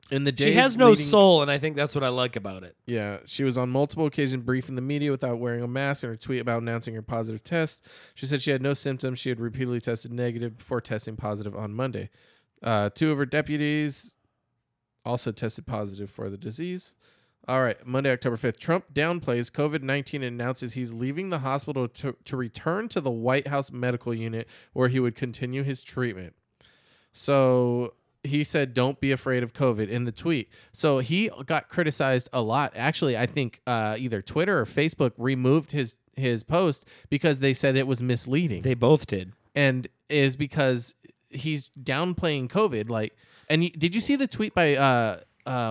She has no soul, and I think that's what I like about it. Yeah, she was on multiple occasions briefing the media without wearing a mask. In her tweet about announcing her positive test, she said she had no symptoms. She had repeatedly tested negative before testing positive on Monday. Two of her deputies also tested positive for the disease. All right, Monday, October 5th. Trump downplays COVID-19 and announces he's leaving the hospital to return to the White House medical unit, where he would continue his treatment. So... He said, don't be afraid of COVID in the tweet. So he got criticized a lot. Actually, I think either Twitter or Facebook removed his post because they said it was misleading. They both did. And is because he's downplaying COVID. Like, and did you see the tweet by,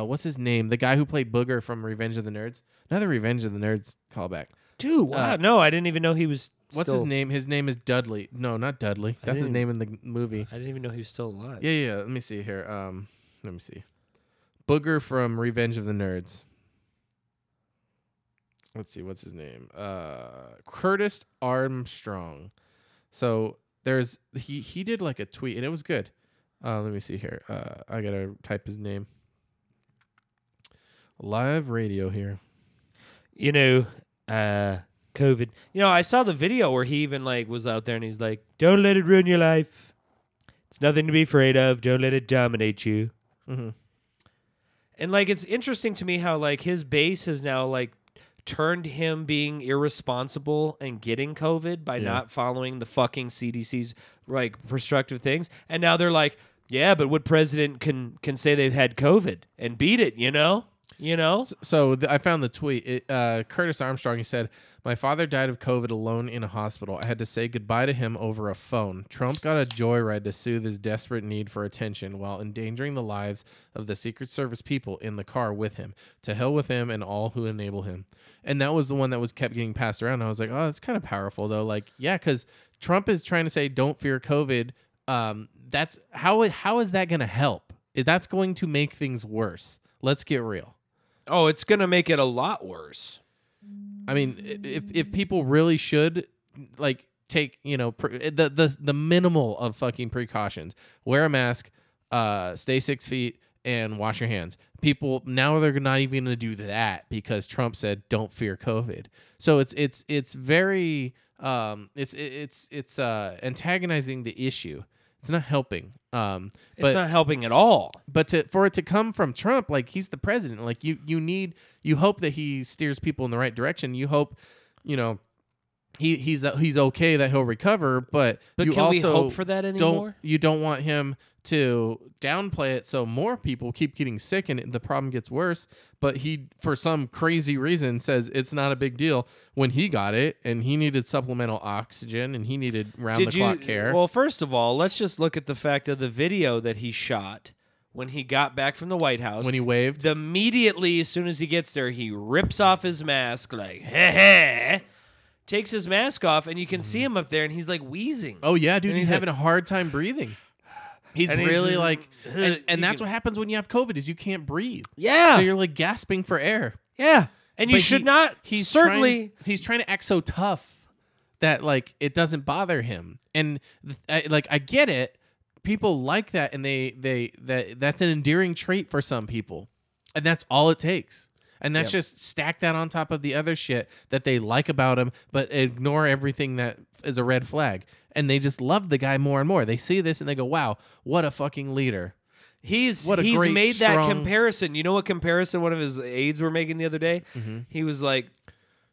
what's his name? The guy who played Booger from Revenge of the Nerds. Another Revenge of the Nerds callback. Dude, wow. No, I didn't even know he was... What's his name? His name is Dudley. No, not Dudley. That's his name in the movie. I didn't even know he was still alive. Yeah. Let me see here. Let me see. Booger from Revenge of the Nerds. Let's see. What's his name? Curtis Armstrong. So there's he did like a tweet and it was good. Let me see here. I gotta type his name. Live radio here. You know. COVID. You know, I saw the video where he even like was out there and he's like, don't let it ruin your life. It's nothing to be afraid of. Don't let it dominate you. Mm-hmm. And like, it's interesting to me how like his base has now like turned him being irresponsible and getting COVID by not following the fucking CDC's like prescriptive things. And now they're like, yeah, but what president can say they've had COVID and beat it, you know? You know? So I found the tweet. Curtis Armstrong, he said, my father died of COVID alone in a hospital. I had to say goodbye to him over a phone. Trump got a joyride to soothe his desperate need for attention while endangering the lives of the Secret Service people in the car with him. To hell with him and all who enable him. And that was the one that was kept getting passed around. I was like, oh, that's kind of powerful, though. Like, yeah, because Trump is trying to say, don't fear COVID. That's how is that going to help? That's going to make things worse. Let's get real. Oh, it's going to make it a lot worse. I mean, if people really should, like, take, you know, the minimal of fucking precautions. Wear a mask, stay 6 feet, and wash your hands. People now, they're not even going to do that because Trump said don't fear COVID. So it's very it's antagonizing the issue. It's not helping. But it's not helping at all. But for it to come from Trump, like, he's the president. Like, you hope that he steers people in the right direction. You hope, you know, he's okay, that he'll recover. But you can also we hope for that anymore? You don't want him to downplay it so more people keep getting sick and the problem gets worse. But he, for some crazy reason, says it's not a big deal when he got it and he needed supplemental oxygen and he needed round-the-clock care. Well, first of all, let's just look at the fact of the video that he shot when he got back from the White House. When he waved? Immediately, as soon as he gets there, he rips off his mask like, heh-heh. Takes his mask off, and you can see him up there, and he's like wheezing. Oh, yeah, dude, he's having a hard time breathing. And that's what happens when you have COVID is you can't breathe. Yeah. So you're like gasping for air. Yeah. And you should not. He's trying to act so tough that like it doesn't bother him. And I get it. People like that. And that's an endearing trait for some people. And that's all it takes. And that's just stack that on top of the other shit that they like about him, but ignore everything that is a red flag. And they just love the guy more and more. They see this and they go, wow, what a fucking leader. He's made that comparison. You know what comparison one of his aides were making the other day? Mm-hmm. He was like,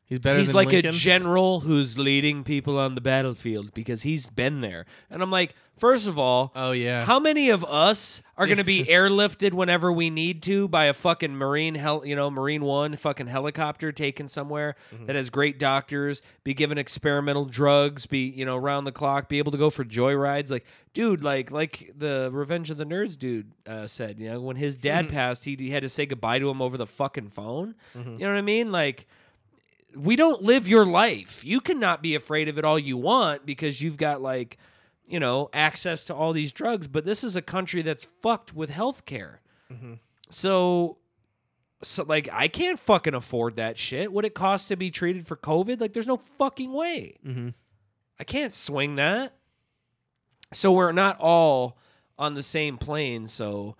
he's like Lincoln. A general who's leading people on the battlefield because he's been there. And I'm like, first of all, oh yeah, how many of us are going to be airlifted whenever we need to by a fucking Marine One fucking helicopter taken somewhere that has great doctors, be given experimental drugs, be, you know, round the clock, be able to go for joyrides, like, dude, like the Revenge of the Nerds dude said, you know, when his dad passed, he had to say goodbye to him over the fucking phone. Mm-hmm. You know what I mean? Like, we don't live your life. You cannot be afraid of it all you want because you've got, like, you know, access to all these drugs, but this is a country that's fucked with healthcare. Mm-hmm. So like, I can't fucking afford that shit. What it costs to be treated for COVID? Like, there's no fucking way. Mm-hmm. I can't swing that. So we're not all on the same plane, so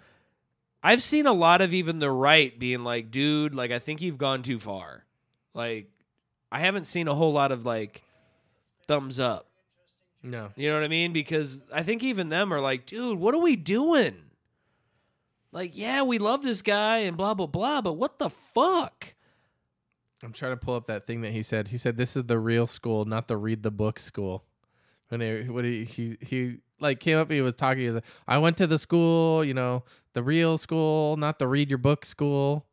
I've seen a lot of even the right being like, dude, like, I think you've gone too far. Like, I haven't seen a whole lot of, like, thumbs up. No. You know what I mean? Because I think even them are like, dude, what are we doing? Like, yeah, we love this guy and blah, blah, blah, but what the fuck? I'm trying to pull up that thing that he said. He said, this is the real school, not the read the book school. And he like came up and he was talking. He was like, I went to the school, you know, the real school, not the read your book school.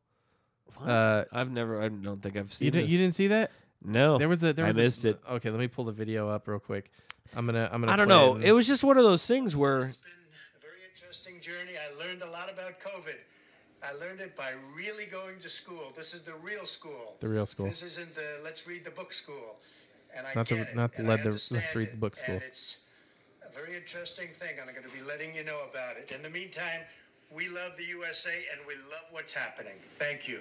What? I don't think I've seen this. You didn't see that? No. I missed it. Okay, let me pull the video up real quick. I don't know. It was just one of those things where it's been a very interesting journey. I learned a lot about COVID. I learned it by really going to school. This is the real school. The real school. This isn't the let's read the book school. And I get it. Not the let's read the book school. And it's a very interesting thing, and I'm going to be letting you know about it. In the meantime, we love the USA and we love what's happening. Thank you.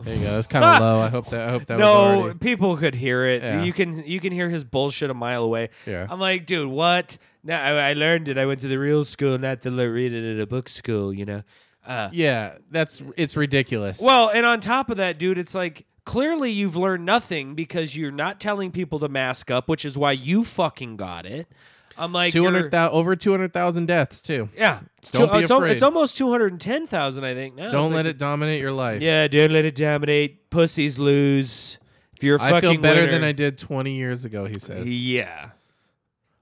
There you go. It's kind of low. I hope that was already... No, people could hear it. Yeah. You can hear his bullshit a mile away. Yeah. I'm like, dude, what? No, I learned it. I went to the real school, not the read it at a book school, you know. It's ridiculous. Well, and on top of that, dude, it's like, clearly you've learned nothing because you're not telling people to mask up, which is why you fucking got it. I'm like, over 200,000 deaths too. Yeah, don't be afraid. It's almost 210,000, I think. Now don't let it dominate your life. Yeah, don't let it dominate. Pussies lose. If you're a fucking winner, I feel better than I did 20 years ago. He says. Yeah.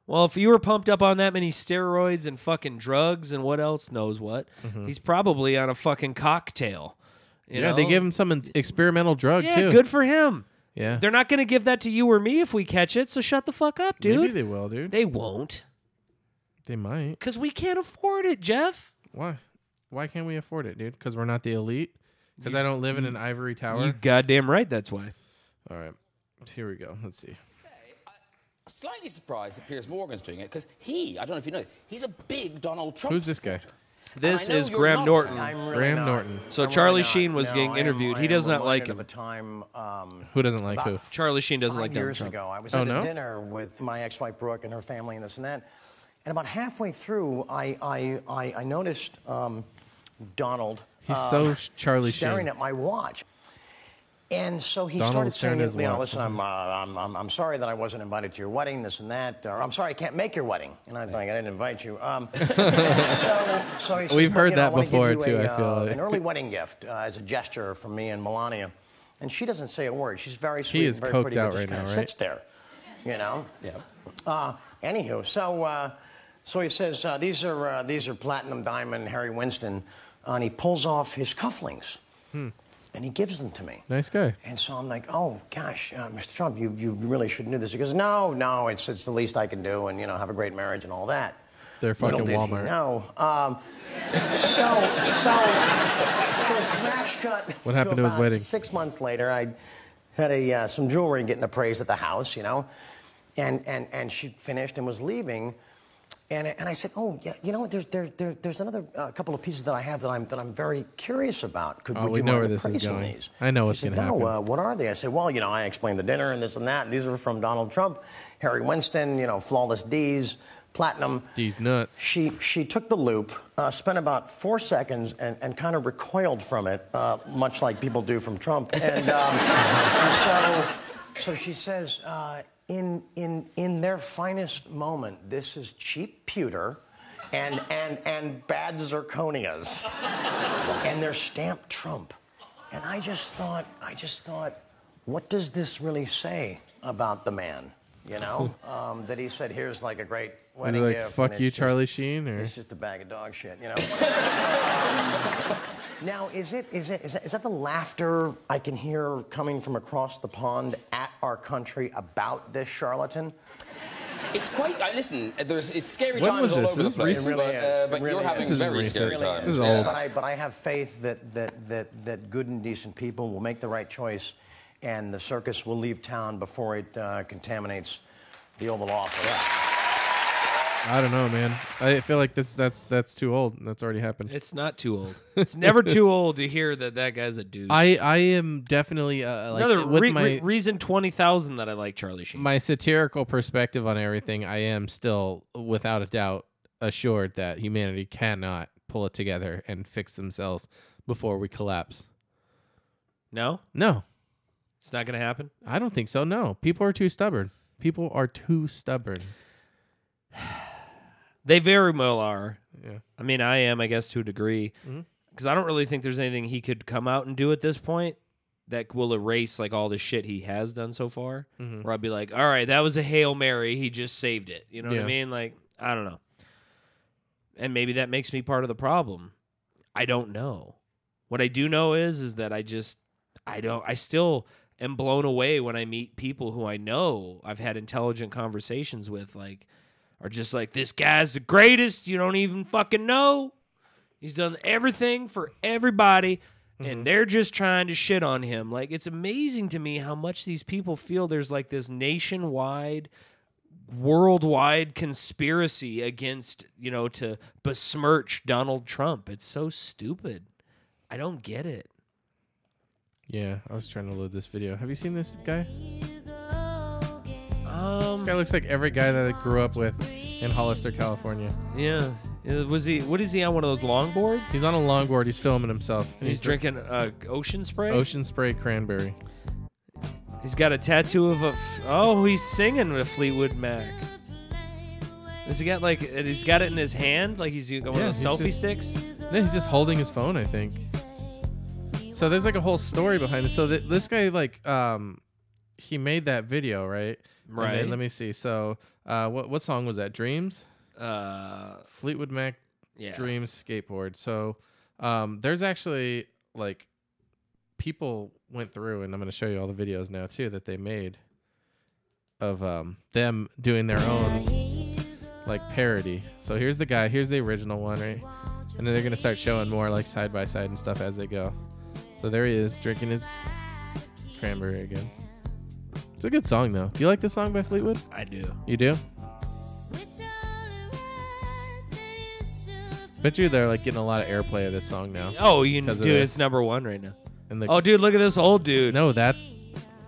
Well, if you were pumped up on that many steroids and fucking drugs and what else knows what, he's probably on a fucking cocktail. You know? They gave him some experimental drug too. Yeah, good for him. Yeah. They're not going to give that to you or me if we catch it, so shut the fuck up, dude. Maybe they will, dude. They won't. They might. Because we can't afford it, Jeff. Why? Why can't we afford it, dude? Because we're not the elite? Because I don't live in an ivory tower? You goddamn right, that's why. All right. Here we go. Let's see. Slightly surprised that Piers Morgan's doing it, because I don't know if you know, he's a big Donald Trump supporter. Who's this guy? This is Graham Norton. Graham Norton. So Charlie Sheen was getting interviewed. He does not like him. Who doesn't like who? Charlie Sheen doesn't like Donald Trump. Ago, I was at a dinner with my ex-wife Brooke and her family and this and that. And about halfway through, I noticed Donald. He's so Charlie Sheen. Staring at my watch. And so he Donald started saying, you know, listen, I'm sorry that I wasn't invited to your wedding, this and that. Or, I'm sorry I can't make your wedding. And I'm like, I didn't invite you. So he says, we've heard that before, too, I feel like. An early wedding gift as a gesture from me and Melania. And she doesn't say a word. She's very sweet. She is very coked out right now, right? She sits there, you know? Yeah. Anywho, so he says, these are Platinum Diamond Harry Winston. And he pulls off his cufflinks. Hmm. And he gives them to me. Nice guy. And so I'm like, oh, gosh, Mr. Trump, you really shouldn't do this. He goes, no, it's the least I can do, and, you know, have a great marriage and all that. They're fucking Walmart. No. So smash cut. What happened to his wedding? 6 months later, I had some jewelry getting appraised at the house, you know, and she finished and was leaving. And I said, oh, yeah, you know what? There's another couple of pieces that I have that I'm very curious about. Would you know where this is going. These? I know what's going to happen. What are they? I said, well, you know, I explained the dinner and this and that. And these are from Donald Trump, Harry Winston, you know, flawless D's, platinum. D's nuts. She took the loop, spent about 4 seconds, and kind of recoiled from it, much like people do from Trump. And so she says. In their finest moment, this is cheap pewter and bad zirconias. And they're stamped Trump. And I just thought, what does this really say about the man? You know? That he said, here's like a great wedding gift. Like, fuck you, Charlie Sheen, or? It's just a bag of dog shit, you know? Now, is that the laughter I can hear coming from across the pond at our country about this charlatan? It's quite. Listen, it's scary times all over the place. But you're having very scary times. But I have faith that good and decent people will make the right choice, and the circus will leave town before it contaminates the Oval Office. Yeah. I don't know, man. I feel like that's too old. That's already happened. It's not too old. It's never too old to hear that guy's a dude. I am definitely like another with my reason 20,000 that I like Charlie Sheen. My satirical perspective on everything. I am still, without a doubt, assured that humanity cannot pull it together and fix themselves before we collapse. No, it's not going to happen. I don't think so. No, people are too stubborn. They very well are. Yeah. I mean, I am, I guess, to a degree. Because I don't really think there's anything he could come out and do at this point that will erase, like, all the shit he has done so far. Mm-hmm. Where I'd be like, all right, that was a Hail Mary. He just saved it. You know what I mean? Like, I don't know. And maybe that makes me part of the problem. I don't know. What I do know is that I still am blown away when I meet people who I know I've had intelligent conversations with, like, are just like, this guy's the greatest. You don't even fucking know. He's done everything for everybody, and they're just trying to shit on him. Like, it's amazing to me how much these people feel there's like this nationwide, worldwide conspiracy against, you know, to besmirch Donald Trump. It's so stupid. I don't get it. Yeah, I was trying to load this video. Have you seen this guy? This guy looks like every guy that I grew up with in Hollister, California. Yeah. What is he on, one of those longboards? He's on a longboard. He's filming himself. And he's drinking Ocean Spray? Ocean Spray Cranberry. He's got a tattoo of he's singing with Fleetwood Mac. Has he got he's got it in his hand? Like he's got one of those selfie sticks? No, he's just holding his phone, I think. So there's like a whole story behind this. So this guy, he made that video, right? Right. And then, let me see. So, what song was that? Dreams? Fleetwood Mac, Dreams Skateboard. So, there's actually, like, people went through, and I'm going to show you all the videos now, too, that they made of them doing their own, like, parody. So, here's the guy. Here's the original one, right? And then they're going to start showing more, like, side by side and stuff as they go. So, there he is, drinking his cranberry again. It's a good song, though. Do you like this song by Fleetwood? I do. You do? Bet you they're like getting a lot of airplay of this song now. Oh, you dude, it's number one right now. And the, oh, dude, look at this old dude. No, that's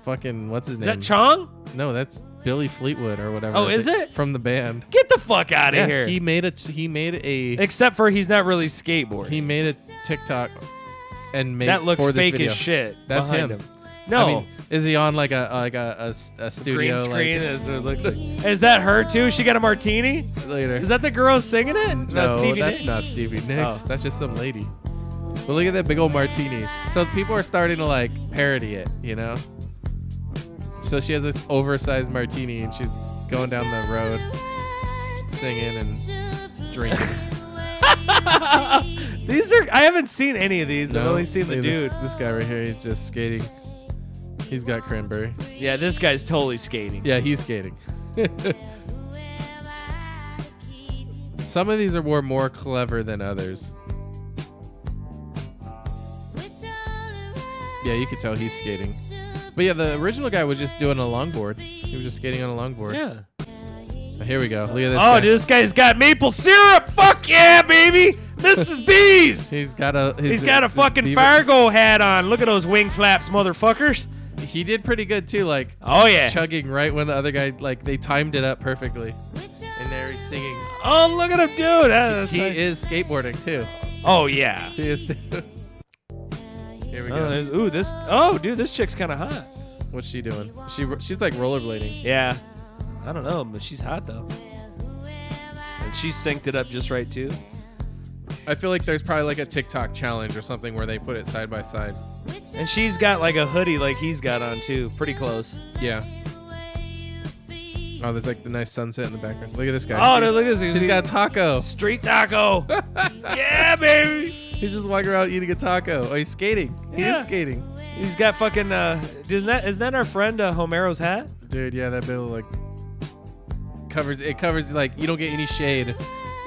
fucking what's his name? Is that Chong? No, that's Billy Fleetwood or whatever. Oh, is it from the band? Get the fuck out of here. He made a except for he's not really skateboarding. He made a TikTok and made that looks for this fake video. As shit. That's him. No, I mean, is he on like a studio green screen? Like, is, it looks like, is that her too? She got a martini. Later. Is that the girl singing it? No, that's not Stevie Nicks. Oh. That's just some lady. But look at that big old martini. So people are starting to like parody it, you know. So she has this oversized martini and she's going down the road singing and drinking. I haven't seen any of these. No, I've only seen the dude. This guy right here, he's just skating. He's got cranberry. Yeah, this guy's totally skating. Yeah, he's skating. Some of these are more clever than others. Yeah, you could tell he's skating. But yeah, the original guy was just doing a longboard. He was just skating on a longboard. Yeah. Oh, here we go. Look at this guy. Oh, dude, this guy's got maple syrup. Fuck yeah, baby. Mrs. B's. He's got a fucking Fargo hat on. Look at those wing flaps, motherfuckers. He did pretty good too, like chugging right when the other guy, like they timed it up perfectly. And there he's singing. Oh, look at him, dude. He is skateboarding too. Oh yeah. He is too. Here we go. Ooh, this chick's kind of hot. What's she doing? She's like rollerblading. Yeah. I don't know, but she's hot though. And she synced it up just right too. I feel like there's probably like a TikTok challenge or something where they put it side by side. And she's got like a hoodie like he's got on too. Pretty close. Yeah. Oh, there's like the nice sunset in the background. Look at this guy. Oh, no, look at this guy. He's got a taco. Street taco. Yeah, baby. He's just walking around eating a taco. Oh, he's skating. Yeah. He is skating. He's got fucking... Isn't that our friend Homero's hat? Dude, yeah, that bill like... Covers like you don't get any shade.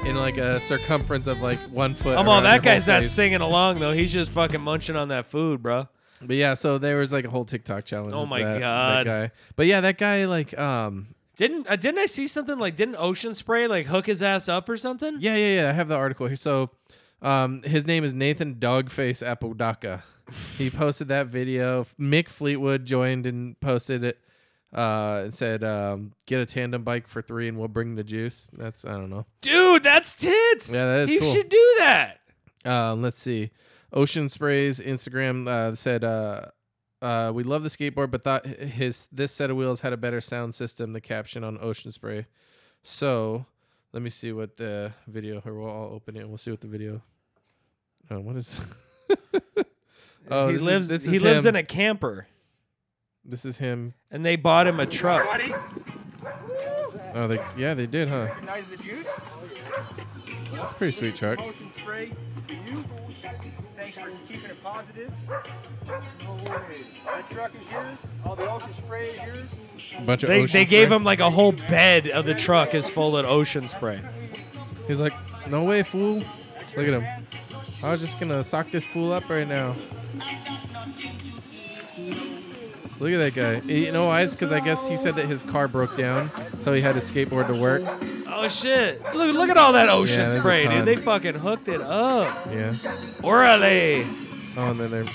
In like a circumference of like 1 foot. Oh, that guy's not singing along though. He's just fucking munching on that food, bro. But yeah, so there was like a whole TikTok challenge. Oh my god, that guy. But yeah, that guy like didn't I see something like didn't Ocean Spray like hook his ass up or something? Yeah. I have the article here. So, his name is Nathan Dogface Apodaca. He posted that video. Mick Fleetwood joined and posted it. And said, get a tandem bike for $3 and we'll bring the juice. That's, I don't know. Dude, that's tits. Yeah, that is cool. He should do that. Let's see. Ocean Spray's Instagram said, we love the skateboard, but thought this set of wheels had a better sound system, the caption on Ocean Spray. So let me see what the video, or we'll all open it and we'll see what the video. Oh, what is... Oh, he lives in a camper. This is him. And they bought him a truck. Oh, they did, huh? Recognize the juice? That's a pretty sweet truck. Motion spray to you. Thanks for keeping it positive. That truck is yours. All the Ocean Spray is yours. They gave him like a whole bed of the truck is full of Ocean Spray. He's like, no way, fool. Look at him. I was just going to sock this fool up right now. Look at that guy. You know why? It's because I guess he said that his car broke down, so he had his skateboard to work. Oh, shit. Look at all that Ocean Spray, dude. They fucking hooked it up. Yeah. Orale. Oh, and then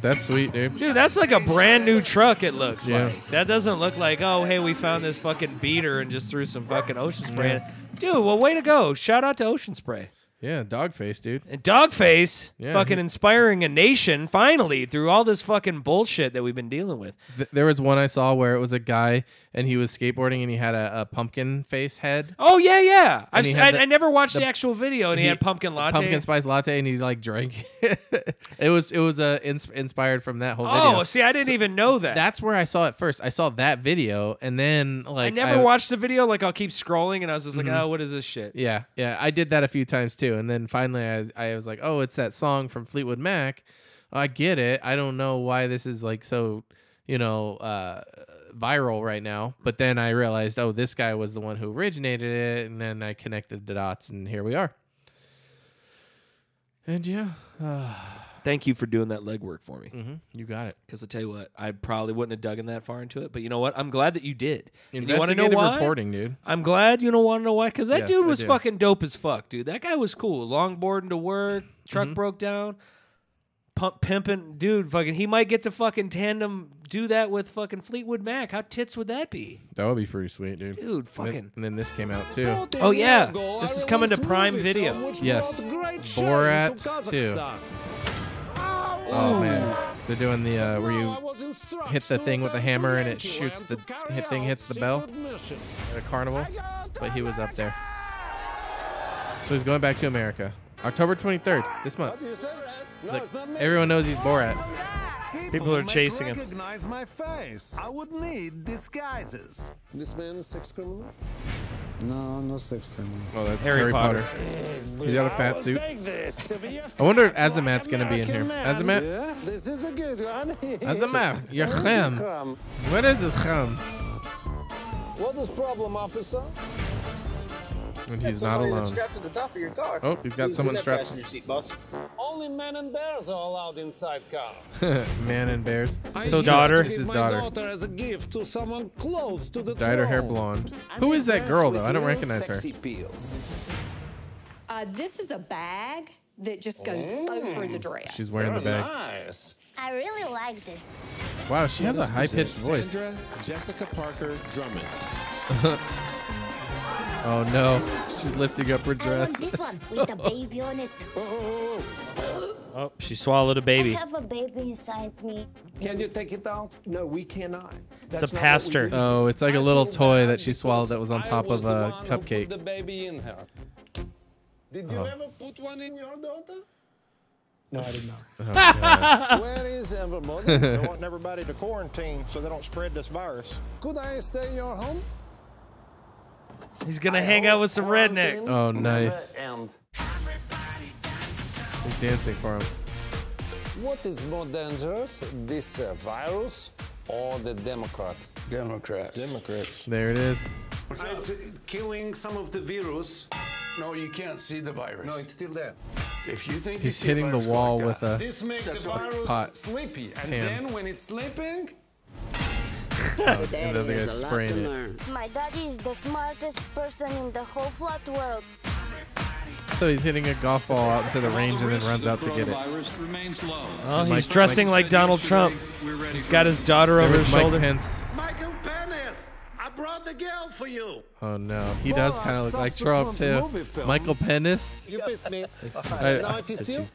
that's sweet, dude. Dude, that's like a brand new truck, it looks like. That doesn't look like, oh, hey, we found this fucking beater and just threw some fucking Ocean Spray in it. Dude, well, way to go. Shout out to Ocean Spray. Yeah, Dogface, dude. And Dogface, fucking inspiring a nation, finally, through all this fucking bullshit that we've been dealing with. There was one I saw where it was a guy, and he was skateboarding, and he had a pumpkin face head. Oh, yeah. I never watched the actual video, and he had pumpkin latte. Pumpkin spice latte, and he, like, drank it. It was inspired from that whole video. Oh, see, I didn't even know that. That's where I saw it first. I saw that video, and then, like... I never watched the video. Like, I'll keep scrolling, and I was just like, oh, what is this shit? Yeah. I did that a few times, too. And then finally, I was like, oh, it's that song from Fleetwood Mac. I get it. I don't know why this is like so, viral right now. But then I realized, oh, this guy was the one who originated it. And then I connected the dots, and here we are. And yeah, Thank you for doing that legwork for me. Mm-hmm. You got it. Because I tell you what, I probably wouldn't have dug in that far into it. But you know what? I'm glad that you did. Investigative reporting, dude. I'm glad you don't want to know why. Because that dude was fucking dope as fuck, dude. That guy was cool. Longboarding to work. Truck broke down. Pimping. Dude, fucking, he might get to fucking tandem do that with fucking Fleetwood Mac. How tits would that be? That would be pretty sweet, dude. Dude, fucking. And then this came out, too. Oh, yeah. This is coming to Prime Video. Yes. Borat 2. Oh, man. They're doing the, where you hit the thing with the hammer and it shoots the thing hits the bell at a carnival. But he was up there. So he's going back to America. October 23rd, this month. Like, everyone knows he's Borat. People are chasing him. Recognize my face. I would need disguises. This man is sex criminal? No, no sex criminal. Oh, that's Harry Potter. He's got a fat suit. I wonder if Azamat's going to be in here. Azamat? Yeah, this is a good one. Azamat, your ham. Where is this ham? What is problem, officer? And he's not alone. Strapped to the top of your car. Oh, he's got someone strapped. Seat, boss. Only men and bears are allowed inside car. Men and bears. So daughter, it's his daughter as a gift to someone close to the dyed her hair blonde. Who is that girl though? I don't recognize her. This is a bag that just goes over the dress. She's wearing the bag. Nice. I really like this. Wow, she has a high-pitched voice. Sandra Jessica Parker Drummond. Oh no, she's lifting up her dress. I want this one with a baby on it. Oh, she swallowed a baby. I have a baby inside me. Can you take it out? No, we cannot. It's a pastor. Oh, it's like a little toy that she swallowed that was on top of a cupcake. The baby in her. Did you ever put one in your daughter? No, I did not. Oh, where is everybody? They want everybody to quarantine so they don't spread this virus. Could I stay in your home? He's going to hang out with some rednecks. Oh, nice. He's dancing for him. What is more dangerous, this virus or the Democrat? Democrats. There it is. It's killing some of the virus. No, you can't see the virus. No, it's still there. If you think he's hitting the wall with a this makes the virus sleepy. And then when it's sleeping... Oh, my daddy is the smartest person in the whole flat world. So he's hitting a golf ball out to the range and then runs out to get it. Oh, he's dressing like Donald Trump. He's got his daughter over his shoulder. Michael Pence, I brought the girl for you. Oh no, he does kind of look like Trump too. Michael Pence. You fist me. Now I fist you.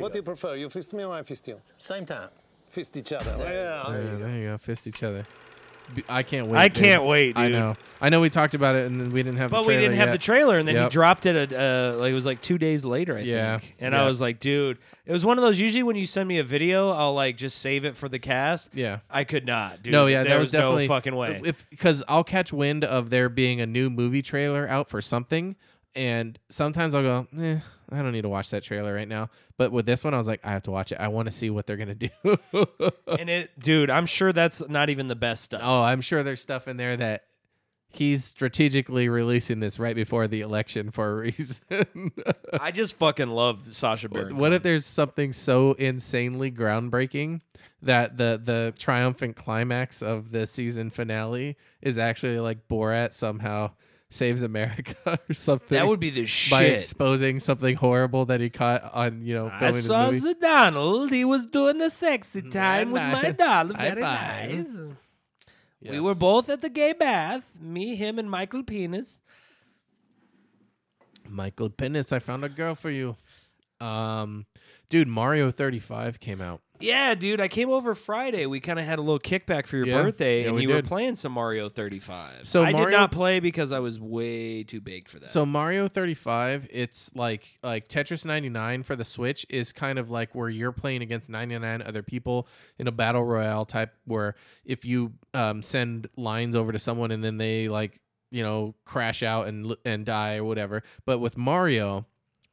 What do you prefer? You fist me or I fist you? Same time. Fist each other. Yeah, there you go. Fist each other. I can't wait. I can't wait, dude. I know we talked about it and then we didn't have the trailer. But we didn't have the trailer and then he dropped it it was like 2 days later, I think. And I was like, dude, it was one of those usually when you send me a video, I'll like just save it for the cast. Yeah. I could not, dude. No, yeah, there was definitely no fucking way. Because I'll catch wind of there being a new movie trailer out for something and sometimes I'll go, I don't need to watch that trailer right now. But with this one, I was like, I have to watch it. I want to see what they're going to do. And dude, I'm sure that's not even the best stuff. Oh, I'm sure there's stuff in there that he's strategically releasing this right before the election for a reason. I just fucking love Sacha Baron. What if there's something so insanely groundbreaking that the triumphant climax of the season finale is actually like Borat somehow... saves America or something. That would be the shit. By exposing something horrible that he caught on, filming his movie. I saw the Donald. He was doing a sexy time with my daughter. Very nice. Yes. We were both at the gay bath. Me, him, and Michael Penis. Michael Penis, I found a girl for you. Dude, Mario 35 came out. Yeah, dude, I came over Friday. We kind of had a little kickback for your birthday, and you were playing some Mario 35. So I did not play because I was way too big for that. So Mario 35, it's like Tetris 99 for the Switch is kind of like where you're playing against 99 other people in a battle royale type where if you send lines over to someone and then they crash out and die or whatever. But with Mario...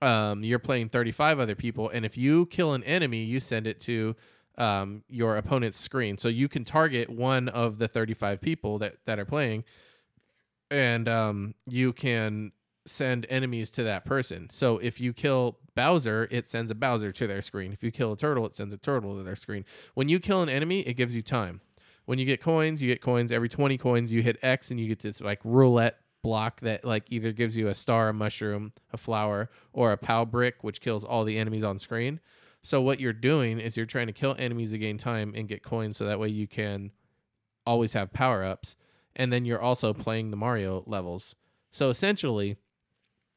you're playing 35 other people, and if you kill an enemy, you send it to your opponent's screen. So you can target one of the 35 people that are playing, and you can send enemies to that person. So if you kill Bowser, it sends a Bowser to their screen. If you kill a turtle, it sends a turtle to their screen. When you kill an enemy, it gives you time. When you get coins. Every 20 coins, you hit X and you get this like roulette block that like either gives you a star, a mushroom, a flower, or a POW brick, which kills all the enemies on screen. So what you're doing is you're trying to kill enemies to gain time and get coins so that way you can always have power-ups. And then you're also playing the Mario levels. So essentially,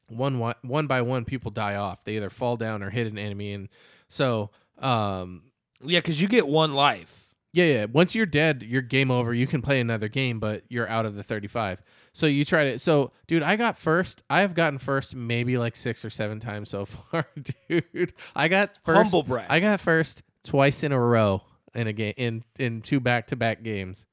one by one, people die off. They either fall down or hit an enemy. And so... yeah, because you get one life. Yeah. Once you're dead, you're game over. You can play another game, but you're out of the 35. So you try to... So, dude, I got first. I have gotten first maybe like 6 or 7 times so far, dude. I got first... Humble brag. I got first twice in a row in a game, in 2 back-to-back games.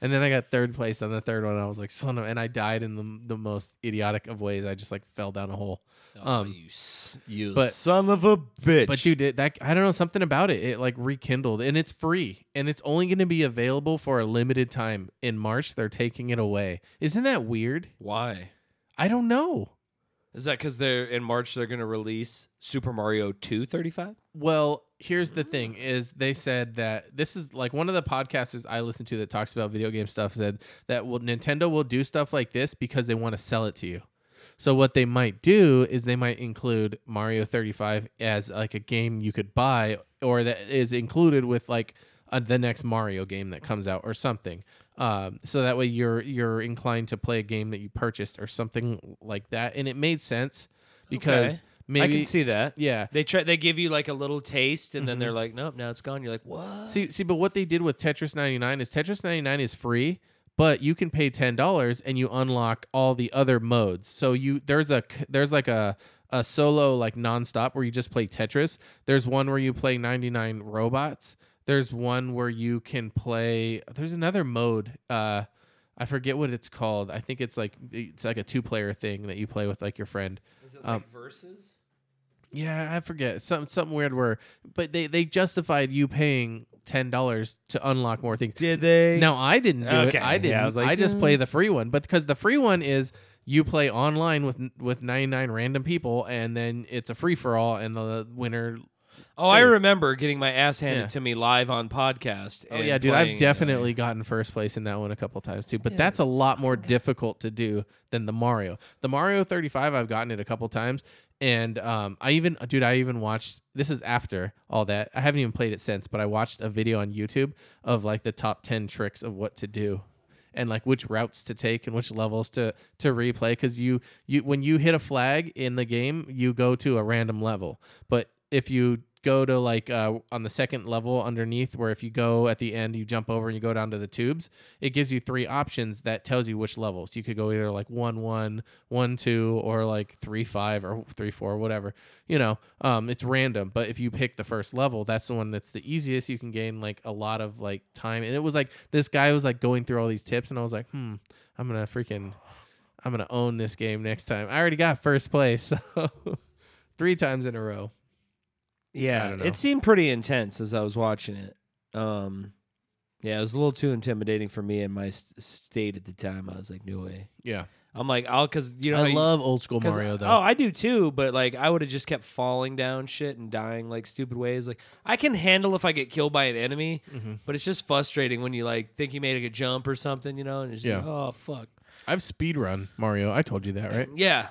And then I got third place on the third one. I was like, son of... And I died in the most idiotic of ways. I just like fell down a hole. Oh, you son of a bitch. But dude, I don't know, something about it. It like rekindled, and it's free, and it's only going to be available for a limited time. In March, they're taking it away. Isn't that weird? Why? I don't know. Is that because they're in March? They're going to release Super Mario 235. Well, here's the thing: is they said that this is like one of the podcasters I listen to that talks about video game stuff said that Nintendo will do stuff like this because they want to sell it to you. So what they might do is they might include Mario 35 as like a game you could buy, or that is included with like the next Mario game that comes out or something. So that way you're inclined to play a game that you purchased or something like that. And it made sense because maybe I can see that. Yeah. They give you like a little taste and then they're like, nope, now it's gone. You're like, what? See, but what they did with Tetris 99 is Tetris 99 is free, but you can pay $10 and you unlock all the other modes. So there's like a solo, like nonstop where you just play Tetris. There's one where you play 99 robots. There's one where you can play. There's another mode. I forget what it's called. I think it's like a 2-player thing that you play with like your friend. Is it like versus? Yeah, I forget. Something weird. But they justified you paying $10 to unlock more things. Did they? No, I didn't do it. I didn't. Yeah, I was like, I just play the free one. But because the free one is you play online with 99 random people, and then it's a free for all, and the winner. Oh, I remember getting my ass handed to me live on podcast. Oh, yeah, dude, I've definitely gotten first place in that one a couple times, too. But that's a lot more difficult to do than the Mario. The Mario 35, I've gotten it a couple times. And I even watched, this is after all that. I haven't even played it since, but I watched a video on YouTube of like the top 10 tricks of what to do. And like which routes to take and which levels to replay. Because you when you hit a flag in the game, you go to a random level. But if you go to like on the second level underneath, where if you go at the end, you jump over and you go down to the tubes, it gives you 3 options that tells you which levels. You could go either like 1-1, 1-2, or like 3-5 or 3-4, whatever. You know, it's random. But if you pick the first level, that's the one that's the easiest. You can gain like a lot of like time. And it was like this guy was like going through all these tips, and I was like, I'm gonna own this game next time. I already got first place, so 3 times in a row. Yeah, it seemed pretty intense as I was watching it. It was a little too intimidating for me in my state at the time. I was like, no way. Yeah. I'm like, I love old school Mario, though. Oh, I do too, but like, I would have just kept falling down shit and dying like stupid ways. Like, I can handle if I get killed by an enemy, but it's just frustrating when you like think you made like, a jump or something, you know, and it's like, oh, fuck. I've speedrun Mario. I told you that, right? Yeah.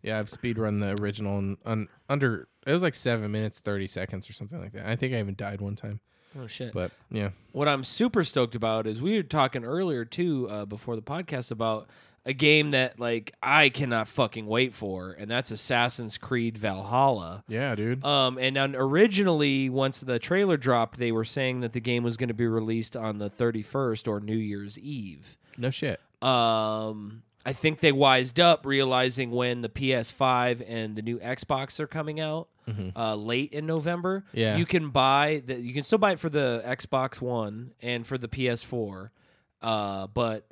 Yeah, I've speedrun the original and under... It was like 7 minutes, 30 seconds or something like that. I think I even died one time. Oh, shit. But, yeah. What I'm super stoked about is we were talking earlier, too, before the podcast about a game that, like, I cannot fucking wait for, and that's Assassin's Creed Valhalla. Yeah, dude. And originally, once the trailer dropped, they were saying that the game was going to be released on the 31st or New Year's Eve. No shit. I think they wised up, realizing when the PS5 and the new Xbox are coming out late in November. Yeah. You can you can still buy it for the Xbox One and for the PS4, but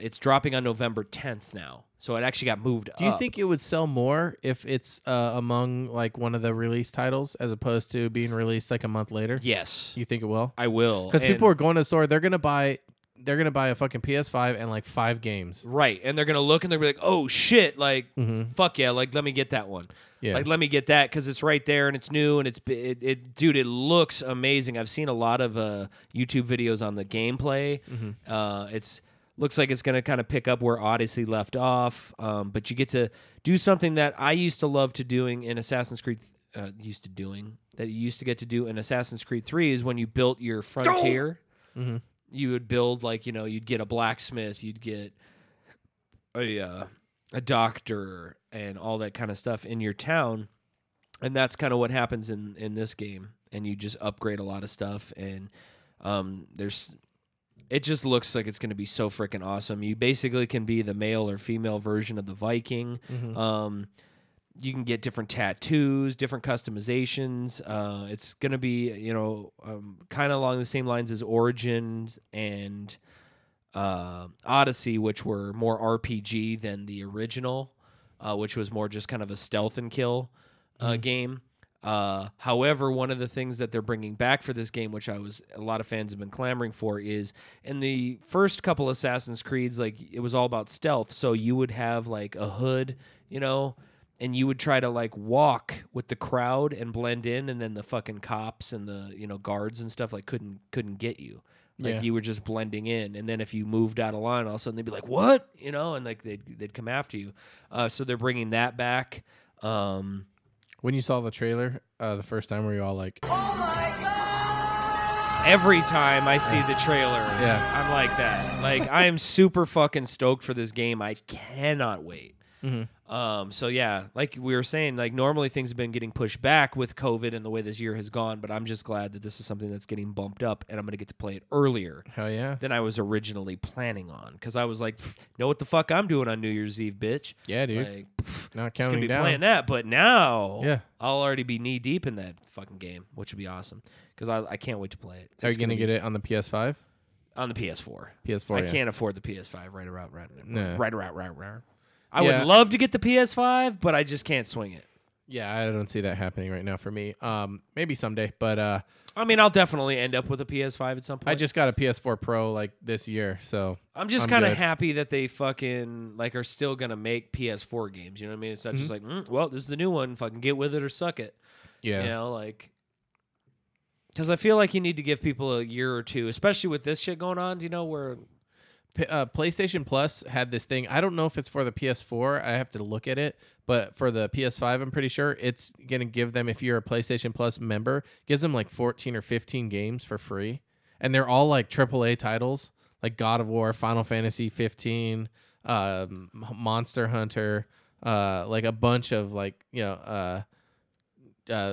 it's dropping on November 10th now. So it actually got moved up. Do you think it would sell more if it's among like one of the release titles as opposed to being released like a month later? Yes. You think it will? I will. Because people are going to the store, they're going to buy they're going to buy a fucking PS5 and like 5 games. Right. And they're going to look and they're going to be like, oh shit, like fuck yeah, like let me get that one. Yeah. Like let me get that cuz it's right there and it's new and it dude, it looks amazing. I've seen a lot of YouTube videos on the gameplay. Mm-hmm. It's looks like it's going to kind of pick up where Odyssey left off, but you get to do something that I used to love to doing in Assassin's Creed that you used to get to do in Assassin's Creed 3 is when you built your frontier. Mm-hmm. You would build, like, you know, you'd get a blacksmith, you'd get a doctor and all that kind of stuff in your town. And that's kind of what happens in this game. And you just upgrade a lot of stuff. And it just looks like it's going to be so freaking awesome. You basically can be the male or female version of the Viking. Mm-hmm. You can get different tattoos, different customizations. It's going to be, you know, kind of along the same lines as Origins and Odyssey, which were more RPG than the original, which was more just kind of a stealth and kill game. However, one of the things that they're bringing back for this game, which a lot of fans have been clamoring for, is in the first couple Assassin's Creeds, like it was all about stealth. So you would have like a hood, you know, and you would try to like walk with the crowd and blend in, and then the fucking cops and the, you know, guards and stuff like couldn't get you. Like you were just blending in, and then if you moved out of line, all of a sudden they'd be like, "What?" You know, and like they'd come after you. So they're bringing that back. When you saw the trailer the first time, were you all like, "Oh my god!" Every time I see the trailer, I'm like that. Like I am super fucking stoked for this game. I cannot wait. Mm-hmm. So yeah, like we were saying, like normally things have been getting pushed back with COVID and the way this year has gone, but I'm just glad that this is something that's getting bumped up and I'm going to get to play it earlier than I was originally planning on. Because I was like, know what the fuck I'm doing on New Year's Eve, bitch. Yeah, dude. Like, not counting gonna be down. Playing that, but now I'll already be knee deep in that fucking game, which would be awesome because I can't wait to play it. Are you going to get it on the PS5? On the PS4. PS4, I can't afford the PS5 right around. I would love to get the PS5, but I just can't swing it. Yeah, I don't see that happening right now for me. Maybe someday, but... I mean, I'll definitely end up with a PS5 at some point. I just got a PS4 Pro, like, this year, so... I'm just kind of happy that they fucking, like, are still going to make PS4 games, you know what I mean? It's not just like, well, this is the new one, fucking get with it or suck it. Yeah. You know, like... Because I feel like you need to give people a year or two, especially with this shit going on, you know, where... PlayStation Plus had this thing. I don't know if it's for the PS4. I have to look at it. But for the PS5, I'm pretty sure it's going to give them, if you're a PlayStation Plus member, gives them like 14 or 15 games for free. And they're all like AAA titles, like God of War, Final Fantasy 15, Monster Hunter, like a bunch of like, you know,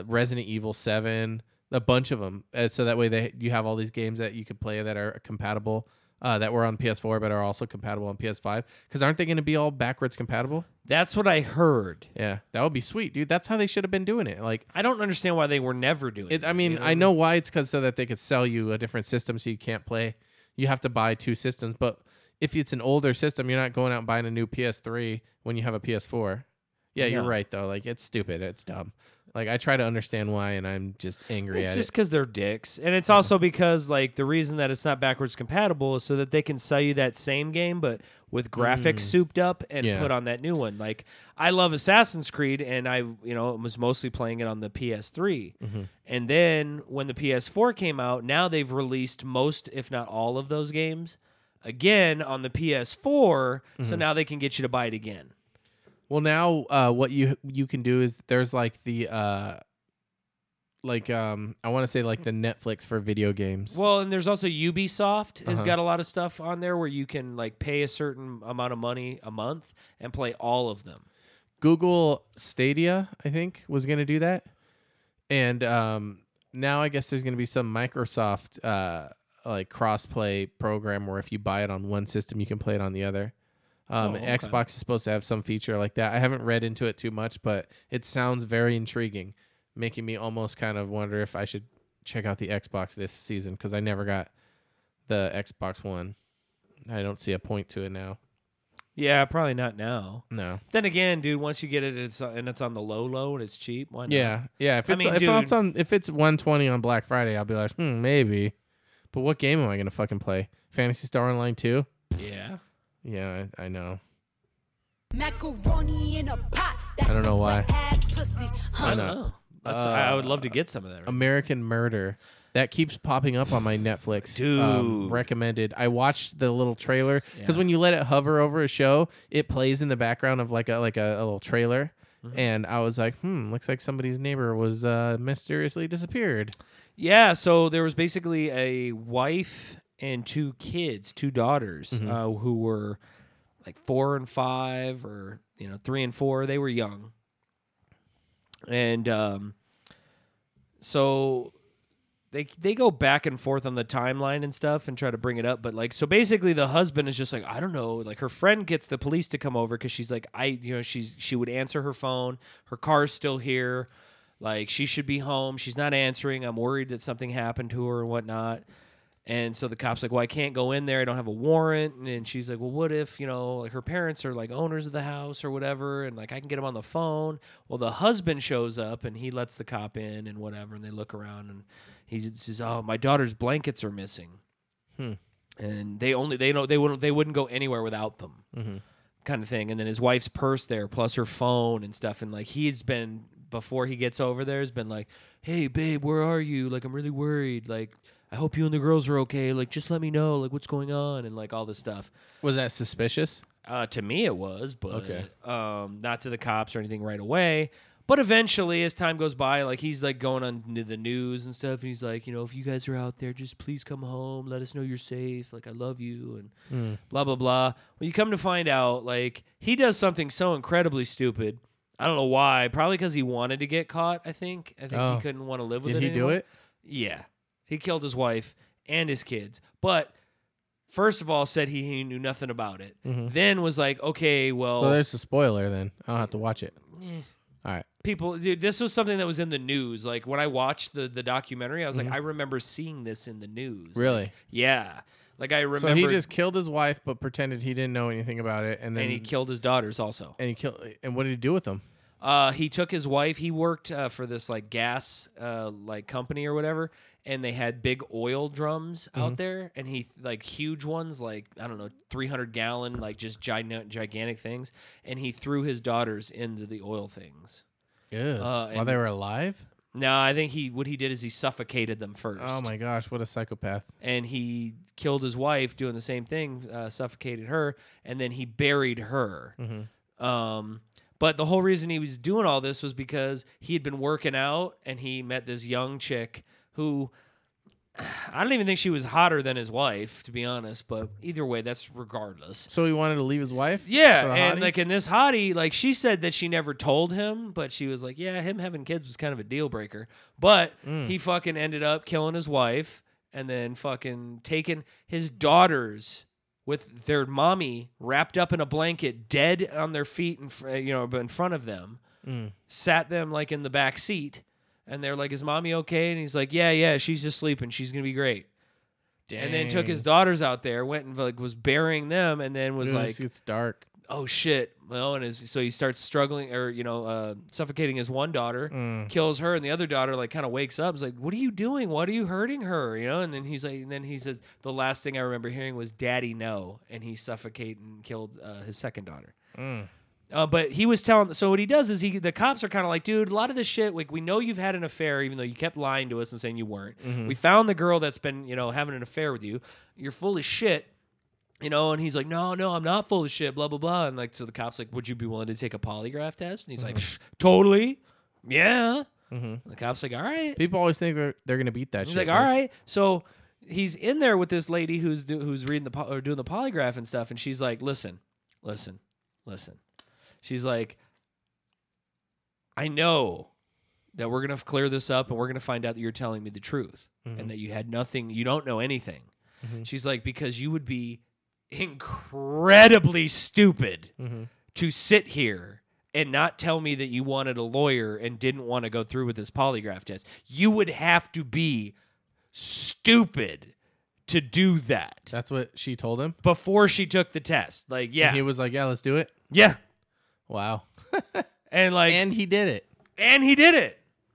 Resident Evil 7, a bunch of them. So that way you have all these games that you could play that are compatible. That were on PS4 but are also compatible on PS5. Because aren't they going to be all backwards compatible? That's what I heard. Yeah, that would be sweet, dude. That's how they should have been doing it. Like, I don't understand why they were never doing it. I mean, you know? I know why. It's because so that they could sell you a different system so you can't play. You have to buy 2 systems. But if it's an older system, you're not going out and buying a new PS3 when you have a PS4. Yeah, you're right, though. Like, it's stupid. It's dumb. Like, I try to understand why, and I'm just angry at it. It's just because they're dicks. And it's also because, like, the reason that it's not backwards compatible is so that they can sell you that same game, but with graphics souped up and put on that new one. Like, I love Assassin's Creed, and I, you know, was mostly playing it on the PS3. Mm-hmm. And then when the PS4 came out, now they've released most, if not all, of those games again on the PS4, so now they can get you to buy it again. Well, now what you can do is there's like the I want to say like the Netflix for video games. Well, and there's also Ubisoft has got a lot of stuff on there where you can like pay a certain amount of money a month and play all of them. Google Stadia, I think, was going to do that, and now I guess there's going to be some Microsoft like cross-play program where if you buy it on one system, you can play it on the other. Okay. Xbox is supposed to have some feature like that. I haven't read into it too much, but it sounds very intriguing, making me almost kind of wonder if I should check out the Xbox this season because I never got the Xbox One. I don't see a point to it now. Yeah, probably not now. No. Then again, dude, once you get it, it's on the low and it's cheap. Why not? Yeah. If it's $120 on Black Friday, I'll be like, maybe. But what game am I going to fucking play? Phantasy Star Online 2? Yeah. Yeah, I know. Macaroni in a pot. I don't know why. I know. I would love to get some of that. Right? American Murder. That keeps popping up on my Netflix recommended. I watched the little trailer because when you let it hover over a show, it plays in the background of like a little trailer. Mm-hmm. And I was like, looks like somebody's neighbor was mysteriously disappeared. Yeah, so there was basically a wife and two kids, two daughters, mm-hmm. Who were like 4 and 5 or 3 and 4. They were young. And so... They go back and forth on the timeline and stuff and try to bring it up, but so basically the husband is just like, I don't know, her friend gets the police to come over because she's like, she would answer her phone, her car's still here, she should be home, she's not answering, I'm worried that something happened to her and whatnot. And so the cop's like, well, I can't go in there, I don't have a warrant. And she's like, well, what if, her parents are owners of the house or whatever, and I can get them on the phone. Well, the husband shows up and he lets the cop in and whatever, and they look around and he says, oh, my daughter's blankets are missing. And they wouldn't go anywhere without them, mm-hmm. kind of thing. And then his wife's purse there, plus her phone and stuff. And he's been, before he gets over there, has been like, hey babe, where are you? I'm really worried. I hope you and the girls are okay. Just let me know, what's going on and all this stuff. Was that suspicious? To me it was, but okay. Not to the cops or anything right away. But eventually, as time goes by, he's going on the news and stuff, and he's like, if you guys are out there, just please come home. Let us know you're safe. I love you, and blah, blah, blah. Well, you come to find out, he does something so incredibly stupid. I don't know why. Probably because he wanted to get caught, I think. He couldn't want to live with it anymore. Did he do it? Yeah. He killed his wife and his kids, but first of all said he knew nothing about it. Mm-hmm. Then was like, okay, well... So there's the spoiler then. I don't have to watch it. Yeah. All right. People, dude, this was something that was in the news. When I watched the documentary, I was mm-hmm. I remember seeing this in the news. Really? Yeah. I remember... So he just killed his wife, but pretended he didn't know anything about it, and then... And he killed his daughters also. And what did he do with them? He took his wife. He worked for this gas company or whatever, and they had big oil drums mm-hmm. out there, and he huge ones, 300-gallon, just gigantic things, and he threw his daughters into the oil things. Yeah, while they were alive. No, I think what he did is he suffocated them first. Oh my gosh, what a psychopath! And he killed his wife doing the same thing, suffocated her, and then he buried her. Mm-hmm. But the whole reason he was doing all this was because he had been working out, and he met this young chick who, I don't even think she was hotter than his wife, to be honest, but either way, that's regardless. So he wanted to leave his wife? Yeah, and in this hottie, she said that she never told him, but she was like, yeah, him having kids was kind of a deal breaker. But he fucking ended up killing his wife and then fucking taking his daughters with their mommy wrapped up in a blanket, dead on their feet, in front of them, sat them in the back seat. And they're like, is mommy okay? And he's like, yeah, she's just sleeping. She's going to be great. Dang. And then took his daughters out there, went and was burying them, and then was it's dark. Oh, shit. Well, and so he starts struggling or, suffocating his one daughter, kills her, and the other daughter, kind of wakes up. Is like, what are you doing? What are you hurting her? And then he's like, and then he says, the last thing I remember hearing was, Daddy, no. And he suffocated and killed his second daughter. But he was telling... So what he does is the cops are kind of like, dude, a lot of this shit, we know you've had an affair, even though you kept lying to us and saying you weren't. Mm-hmm. We found the girl that's been, having an affair with you. You're full of shit, and he's like, no, I'm not full of shit, blah, blah, blah. And so the cop's like, would you be willing to take a polygraph test? And he's like, totally. Yeah. Mm-hmm. The cop's like, all right. People always think they're going to beat that shit. He's like, all right. So he's in there with this lady who's reading or doing the polygraph and stuff, and she's like, listen. She's like, I know that we're going to clear this up and we're going to find out that you're telling me the truth mm-hmm. and that you had nothing, you don't know anything. Mm-hmm. She's like, because you would be incredibly stupid mm-hmm. to sit here and not tell me that you wanted a lawyer and didn't want to go through with this polygraph test. You would have to be stupid to do that. That's what she told him? Before she took the test. And he was like, yeah, let's do it? Yeah. Wow. And he did it.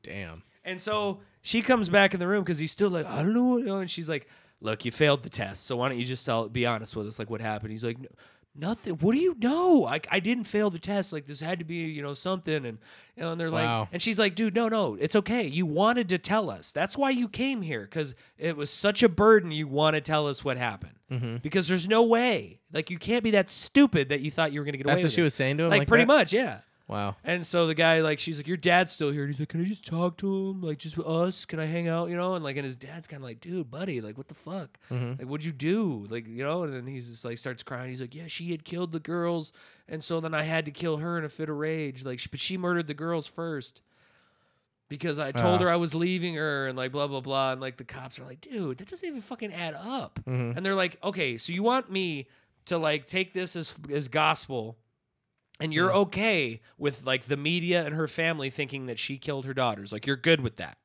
Damn. And so She comes back in the room because he's still like, I don't know. And she's like, look, you failed the test, so why don't you just be honest with us, like, what happened? He's like, no, nothing. What do you know? I didn't fail the test. Like, this had to be, something. And and they're wow. like, and she's like, dude, no, it's okay. You wanted to tell us. That's why you came here, because it was such a burden. You want to tell us what happened because there's no way. Like, you can't be that stupid that you thought you were going to get away with it. That's what she was saying to him? Like pretty much, yeah. Wow. And so the guy, she's like, your dad's still here. And he's like, can I just talk to him? Like, just us? Can I hang out? And his dad's kind of like, dude, buddy, what the fuck? Like, what'd you do? And then he's just starts crying. He's like, yeah, she had killed the girls. And so then I had to kill her in a fit of rage. But she murdered the girls first because I told her I was leaving her and blah, blah, blah. And the cops are like, dude, that doesn't even fucking add up. And they're like, okay, so you want me to take this as gospel. And you're okay with the media and her family thinking that she killed her daughters. You're good with that.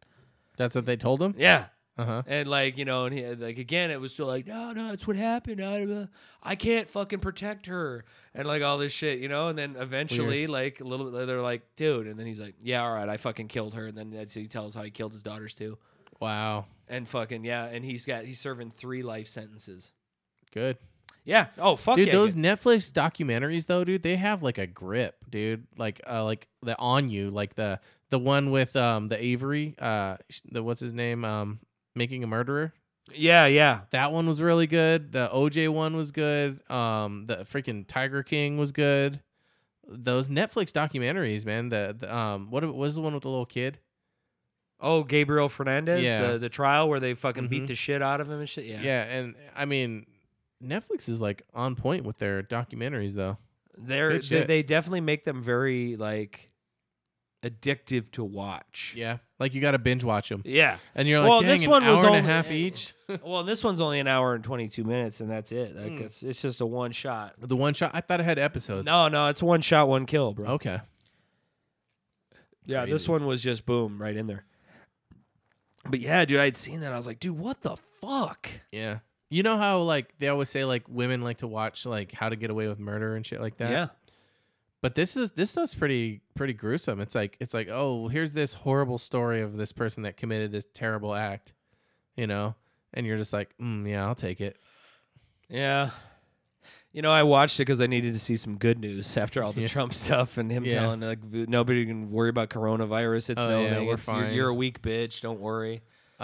That's what they told him? Yeah. Uh-huh. And and he, again, it was still no, it's what happened. I can't fucking protect her and all this shit, And then eventually, weird. A little bit, they're like, dude. And then he's like, yeah, all right, I fucking killed her. And then he tells how he killed his daughters too. Wow. And fucking yeah, and he's serving 3 life sentences. Good. Yeah. Oh, fuck dude, yeah. Dude, those Netflix documentaries, though, dude, they have, a grip, dude. The On You, the one with the Avery, what's his name, Making a Murderer. Yeah, yeah. That one was really good. The OJ one was good. The freaking Tiger King was good. Those Netflix documentaries, man. What was the one with the little kid? Oh, Gabriel Fernandez? Yeah. The trial where they fucking beat the shit out of him and shit? Yeah. Yeah, and, I mean... Netflix is on point with their documentaries, though. They definitely make them very addictive to watch. Yeah, you got to binge watch them. Yeah, and you're this one was only an hour and a half each. Well, this one's only an hour and 22 minutes, and that's it. It's just a one shot. The one shot. I thought it had episodes. No, it's one shot, one kill, bro. Okay. Yeah, crazy. This one was just boom right in there. But yeah, dude, I'd seen that. I was like, dude, what the fuck? Yeah. You know how they always say women like to watch How to Get Away with Murder and shit like that. Yeah. But this stuff's pretty gruesome. It's like oh, here's this horrible story of this person that committed this terrible act, and you're just like, yeah, I'll take it. Yeah. I watched it because I needed to see some good news after all the Trump stuff and him telling nobody can worry about coronavirus. It's we're fine. You're a weak bitch. Don't worry. He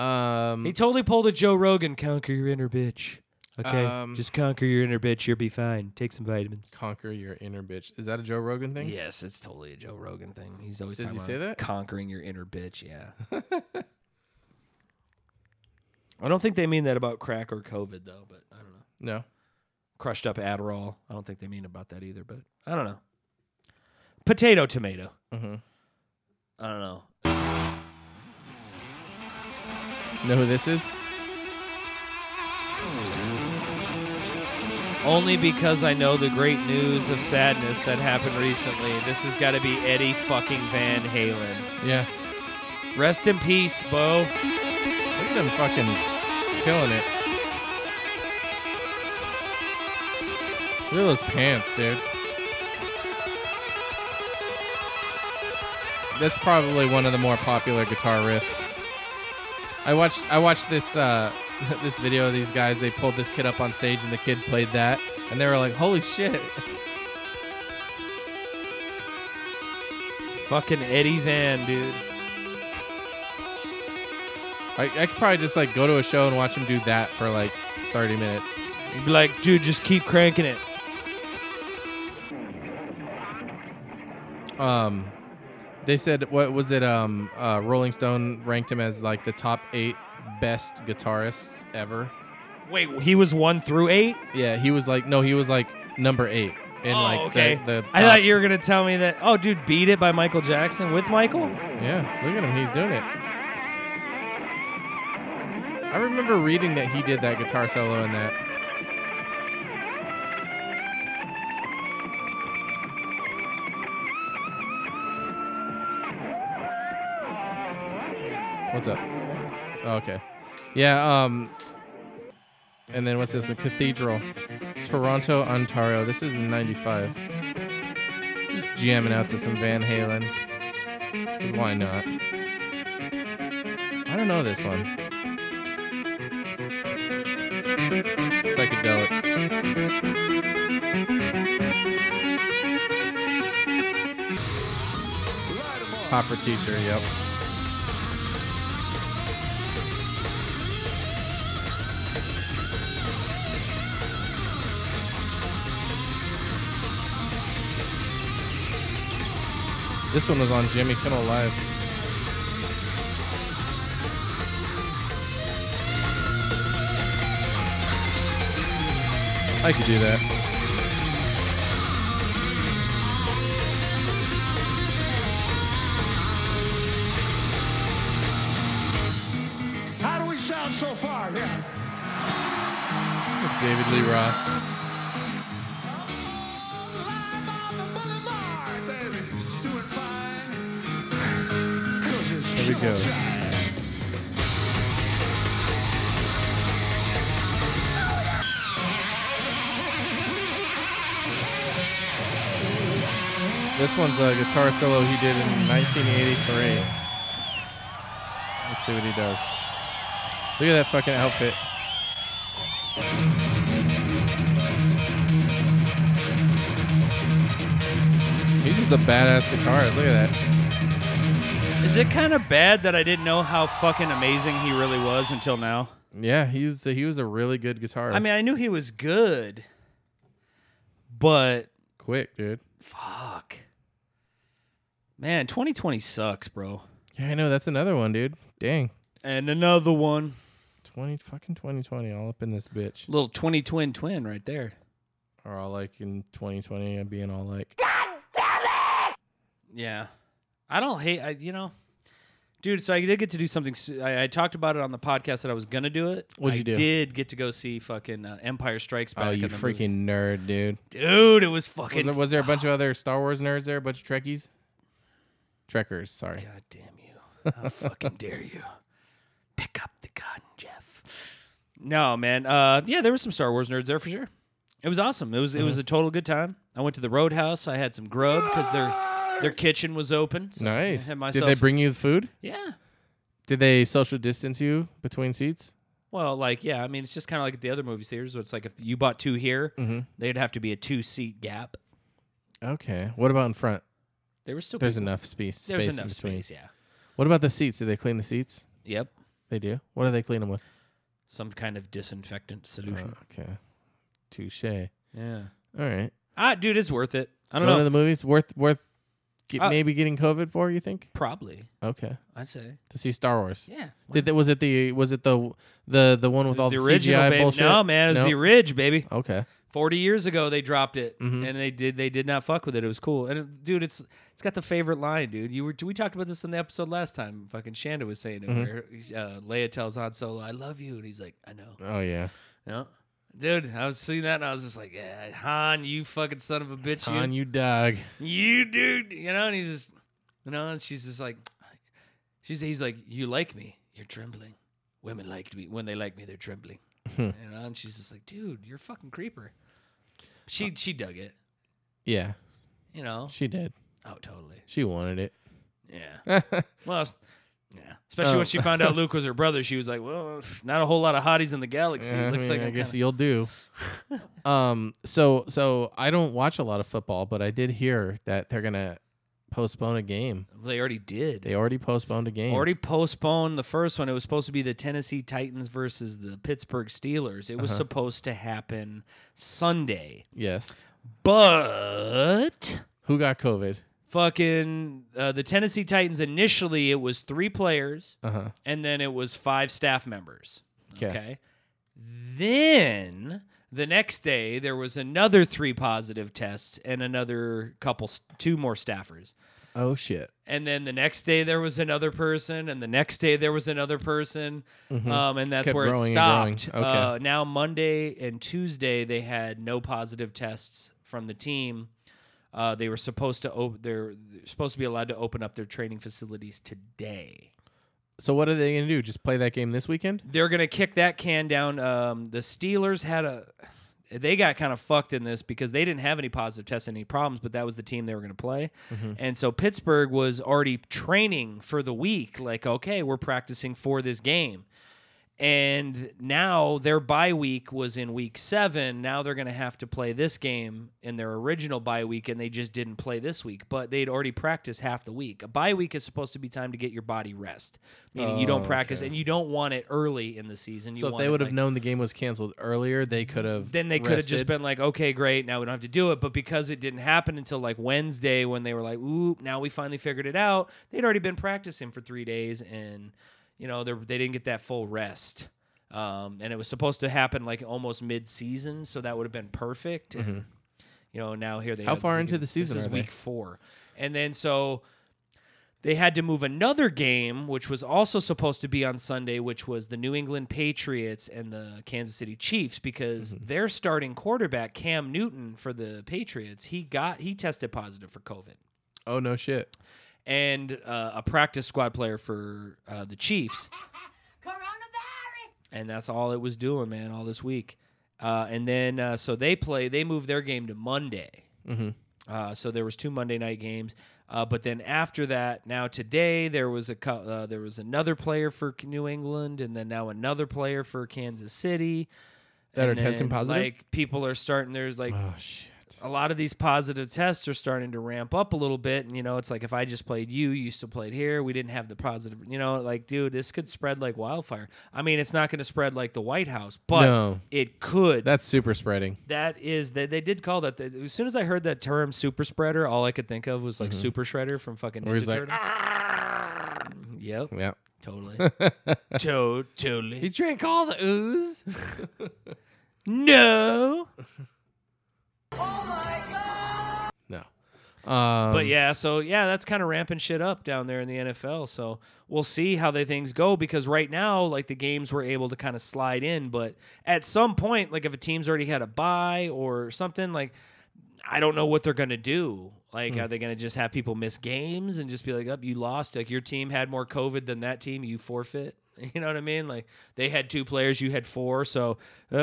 totally pulled a Joe Rogan. Conquer your inner bitch. Okay, just conquer your inner bitch. You'll be fine. Take some vitamins. Conquer your inner bitch. Is that a Joe Rogan thing? Yes, it's totally a Joe Rogan thing. He's always talking about conquering your inner bitch. Yeah. I don't think they mean that about crack or COVID though. But I don't know. No. Crushed up Adderall. I don't think they mean about that either. But I don't know. Potato tomato. Mm-hmm. I don't know. Know who this is? Only because I know the great news of sadness that happened recently. This has got to be Eddie fucking Van Halen. Yeah. Rest in peace, Bo. Look at him fucking killing it. Look at those pants, dude. That's probably one of the more popular guitar riffs. I watched this this video of these guys. They pulled this kid up on stage, and the kid played that, and they were like, "Holy shit!" Fucking Eddie Van, dude. I could probably just go to a show and watch him do that for 30 minutes. You'd be like, dude, just keep cranking it. They said, what was it? Rolling Stone ranked him as the top 8 best guitarists ever. Wait, he was 1 through 8? Yeah, he was number 8. In, okay. I thought you were gonna tell me that. Oh, dude, Beat It by Michael Jackson with Michael. Yeah, look at him, he's doing it. I remember reading that he did that guitar solo in that. What's up? Oh, okay. Yeah, and then what's this? The Cathedral. Toronto, Ontario. This is in 95. Just jamming out to some Van Halen. Why not? I don't know this one. Psychedelic. Hopper Teacher, yep. This one was on Jimmy Kimmel Live. I could do that. How do we sound so far here? Yeah. David Lee Roth. There we go. This one's a guitar solo he did in 1983. Let's see what he does. Look at that fucking outfit. He's just a badass guitarist. Look at that. Is it kind of bad that I didn't know how fucking amazing he really was until now? Yeah, he was a really good guitarist. I mean, I knew he was good, but... Quick, dude. Fuck. Man, 2020 sucks, bro. Yeah, I know. That's another one, dude. Dang. And another one. 2020 all up in this bitch. Little 2020 twin right there. Or all like in 2020 and being all like... God damn it! Yeah. I don't hate... Dude, so I did get to do something. I talked about it on the podcast that I was going to do it. What'd you do? I did get to go see fucking Empire Strikes Back. Oh, you freaking nerd, dude. Dude, it was fucking... Was there a bunch of other Star Wars nerds there? A bunch of Trekkies? Trekkers, sorry. God damn you. How fucking dare you. Pick up the gun, Jeff. No, man. Yeah, there were some Star Wars nerds there for sure. It was awesome. It was a total good time. I went to the Roadhouse. I had some grub because they're... Their kitchen was open. So nice. Did they bring you the food? Yeah. Did they social distance you between seats? Well, yeah. I mean, it's just kind of like at the other movie theaters. So it's like if you bought two here, they'd have to be a 2-seat gap. Okay. What about in front? They were still. There's enough space. There's enough space. Yeah. What about the seats? Do they clean the seats? Yep. They do. What do they clean them with? Some kind of disinfectant solution. Oh, okay. Touche. Yeah. All right. Dude, it's worth it. I don't know. One of the movies worth. Maybe getting COVID for, you think? Probably. Okay. I'd say. To see Star Wars. Yeah. Was it the one with all the CGI bullshit? No, man. It was the Ridge, baby. Okay. 40 years ago, they dropped it, and they did not fuck with it. It was cool. And, dude, it's got the favorite line, dude. We talked about this in the episode last time. Fucking Shanda was saying it, where Leia tells Han Solo, I love you, and he's like, I know. Oh, yeah. No. Dude, I was seeing that, and I was just like, yeah, Han, you fucking son of a bitch. Han, you dog. You, dude. And he's just, and she's just like, he's like, you like me. You're trembling. Women like me. When they like me, they're trembling. And she's just like, dude, you're a fucking creeper. She dug it. Yeah. She did. Oh, totally. She wanted it. Yeah. Yeah, especially when she found out Luke was her brother, she was like, "Well, not a whole lot of hotties in the galaxy." Yeah, I guess you'll do. So I don't watch a lot of football, but I did hear that they're gonna postpone a game. They already did. They already postponed a game. Already postponed the first one. It was supposed to be the Tennessee Titans versus the Pittsburgh Steelers. It was supposed to happen Sunday. Yes, but who got COVID? Fucking the Tennessee Titans, initially it was 3 players, and then it was 5 staff members. Okay. Then the next day there was another 3 positive tests and another 2 more staffers. Oh, shit. And then the next day there was another person, and the next day there was another person, and that's where it stopped. Okay. Now Monday and Tuesday they had no positive tests from the team. They were supposed to they're supposed to be allowed to open up their training facilities today. So what are they going to do? Just play that game this weekend? They're going to kick that can down. The Steelers had they got kind of fucked in this because they didn't have any positive tests, any problems, but that was the team they were going to play. Mm-hmm. And so Pittsburgh was already training for the week, like, okay, we're practicing for this game. And now their bye week was in week 7. Now they're going to have to play this game in their original bye week, and they just didn't play this week. But they'd already practiced half the week. A bye week is supposed to be time to get your body rest, meaning you don't practice, and you don't want it early in the season. So if they would have known the game was canceled earlier, they could have Then they could have just been like, okay, great, now we don't have to do it. But because it didn't happen until like Wednesday when they were like, ooh, now we finally figured it out, they'd already been practicing for 3 days, and... you know, they didn't get that full rest. And it was supposed to happen like almost mid-season, so that would have been perfect. Mm-hmm. And, you know, now here they are. How far into the season are they? This is week 4. And then so they had to move another game, which was also supposed to be on Sunday, which was the New England Patriots and the Kansas City Chiefs, because mm-hmm. their starting quarterback, Cam Newton, for the Patriots, he tested positive for COVID. Oh, no shit. And a practice squad player for the Chiefs. Coronavirus! And that's all it was doing, man, all this week. And then, so they moved their game to Monday. Mm-hmm. So there was 2 Monday night games. But then after that, now today, there was another player for New England, and then now another player for Kansas City. That and are then, testing positive? Like, people are starting, there's like... oh, shit. A lot of these positive tests are starting to ramp up a little bit. And, you know, it's like if I just played you still played here. We didn't have the positive, you know, like, dude, this could spread like wildfire. I mean, it's not going to spread like the White House, but it could. That's super spreading. That is, they did call that. As soon as I heard that term super spreader, all I could think of was like mm-hmm. Super Shredder from fucking Ninja Turtles. Like, yep. Totally. Totally. He drank all the ooze? No. Oh my God! No, but yeah, so yeah, that's kind of ramping shit up down there in the NFL. So we'll see how the things go, because right now, like, the games were able to kind of slide in, but at some point, like, if a team's already had a bye or something, like, I don't know what they're gonna do. Like, are they gonna just have people miss games and just be like, "Oh, you lost. Like, your team had more COVID than that team. You forfeit." You know what I mean? Like, they had 2 players, you had 4. So,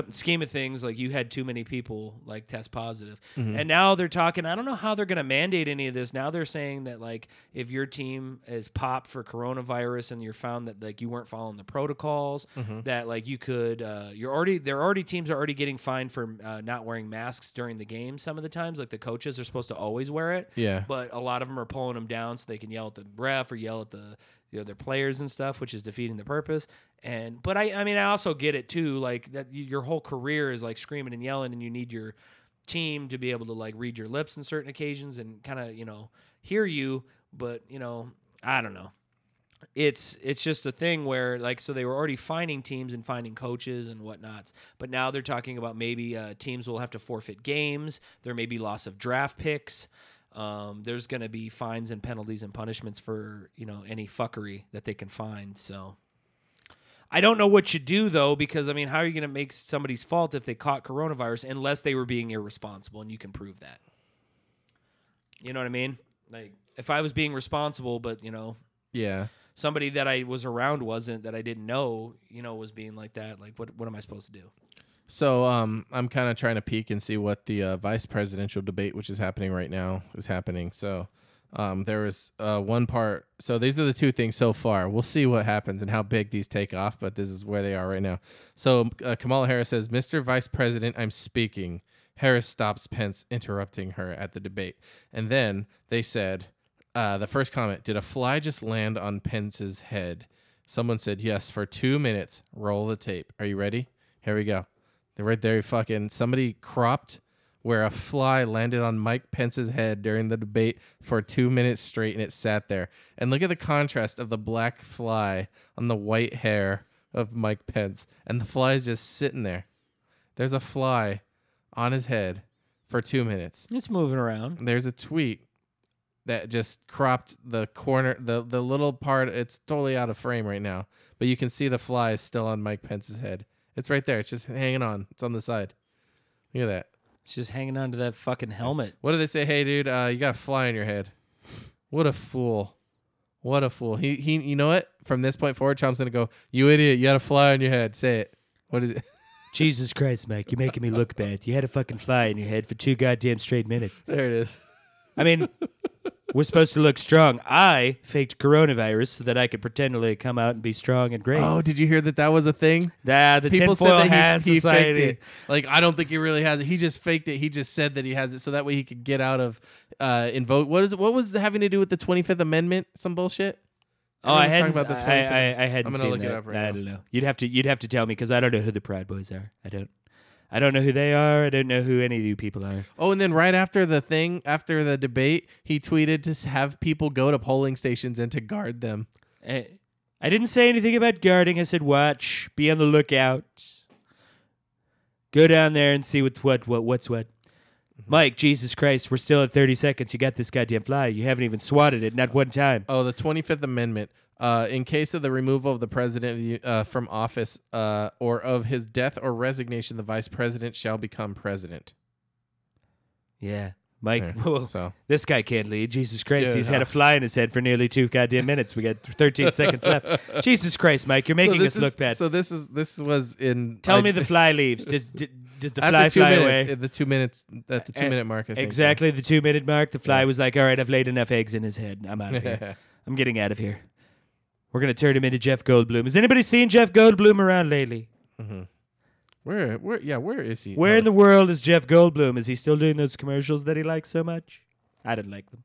scheme of things, like, you had too many people, like, test positive. Mm-hmm. And now they're talking, I don't know how they're going to mandate any of this. Now they're saying that, like, if your team is popped for coronavirus and you're found that, like, you weren't following the protocols, mm-hmm. that, like, you could, teams are already getting fined for not wearing masks during the game some of the times. Like, the coaches are supposed to always wear it. Yeah. But a lot of them are pulling them down so they can yell at the ref or yell at the, you know, their players and stuff, which is defeating the purpose. And but I mean, I also get it too, like, that your whole career is like screaming and yelling, and you need your team to be able to, like, read your lips on certain occasions and kind of, you know, hear you. But, you know, I don't know. It's just a thing where, like, so they were already finding teams and finding coaches and whatnots, but now they're talking about maybe teams will have to forfeit games. There may be loss of draft picks. There's going to be fines and penalties and punishments for, you know, any fuckery that they can find. So I don't know what you do, though, because, I mean, how are you going to make somebody's fault if they caught coronavirus unless they were being irresponsible, and you can prove that? You know what I mean? Like, if I was being responsible, but, you know, yeah, somebody that I was around wasn't, that I didn't know, you know, was being like that, like, what am I supposed to do? So I'm kind of trying to peek and see what the vice presidential debate, which is happening right now, is happening. So there was one part. So these are the 2 things so far. We'll see what happens and how big these take off, but this is where they are right now. So Kamala Harris says, "Mr. Vice President, I'm speaking." Harris stops Pence interrupting her at the debate. And then they said, the first comment, "Did a fly just land on Pence's head?" Someone said, "Yes, for 2 minutes. Roll the tape. Are you ready? Here we go." Right there, fucking somebody cropped where a fly landed on Mike Pence's head during the debate for 2 minutes straight, and it sat there. And look at the contrast of the black fly on the white hair of Mike Pence, and the fly is just sitting there. There's a fly on his head for 2 minutes. It's moving around. There's a tweet that just cropped the corner, the little part. It's totally out of frame right now, but you can see the fly is still on Mike Pence's head. It's right there. It's just hanging on. It's on the side. Look at that. It's just hanging on to that fucking helmet. What do they say? Hey, dude, you got a fly in your head. What a fool. What a fool. He. You know what? From this point forward, Trump's going to go, "You idiot. You got a fly on your head." Say it. What is it? Jesus Christ, Mike, you're making me look bad. You had a fucking fly in your head for 2 goddamn straight minutes. There it is. I mean, we're supposed to look strong. I faked coronavirus so that I could pretendly come out and be strong and great. Oh, did you hear that that was a thing? Nah, the tinfoil hat society. Faked it. Like, I don't think he really has it. He just faked it. He just said that he has it so that way he could get out of invoke. What is it? What was it having to do with the 25th Amendment? Some bullshit? Oh, I hadn't seen that. I'm going to look it up right now. I don't know. You'd have to tell me because I don't know who the Proud Boys are. I don't know who they are. I don't know who any of you people are. Oh, and then right after the thing, after the debate, he tweeted to have people go to polling stations and to guard them. I didn't say anything about guarding. I said watch, be on the lookout, go down there and see what's what. Mike, Jesus Christ, we're still at 30 seconds. You got this goddamn fly. You haven't even swatted it, not one time. Oh, the 25th Amendment. In case of the removal of the president from office or of his death or resignation, the vice president shall become president. Yeah. Mike, yeah, well, so. This guy can't lead. Jesus Christ, dude, he's had a fly in his head for nearly 2 goddamn minutes. We got 13 seconds left. Jesus Christ, Mike, you're making us look bad. So this was in... Tell me the fly leaves. Does the fly fly away? At the 2 minute mark. I think, exactly, the 2 minute mark, the fly was like, all right, I've laid enough eggs in his head. I'm out of here. I'm getting out of here. We're going to turn him into Jeff Goldblum. Has anybody seen Jeff Goldblum around lately? Mm-hmm. Where is he? Where in the world is Jeff Goldblum? Is he still doing those commercials that he likes so much? I didn't like them.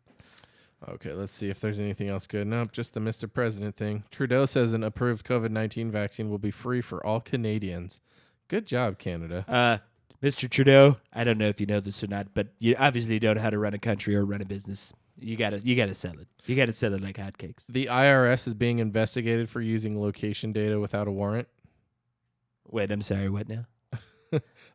Okay, let's see if there's anything else good. Nope, just the Mr. President thing. Trudeau says an approved COVID-19 vaccine will be free for all Canadians. Good job, Canada. Mr. Trudeau, I don't know if you know this or not, but you obviously don't know how to run a country or run a business. You gotta sell it. You gotta sell it like hotcakes. The IRS is being investigated for using location data without a warrant. Wait, I'm sorry, what now?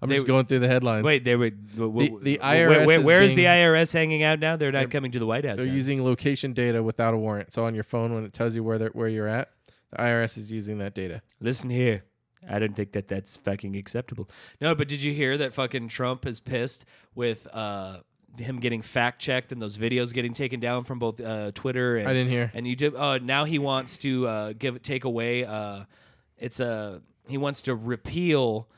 I'm just going through the headlines. Wait, they were the IRS. Where is the IRS hanging out now? They're not coming to the White House. They're using location data without a warrant. So on your phone, when it tells you where you're at, the IRS is using that data. Listen here, I don't think that that's fucking acceptable. No, but did you hear that fucking Trump is pissed with him getting fact checked and those videos getting taken down from both Twitter? And I didn't hear. And YouTube. Now he wants to take away. He wants to repeal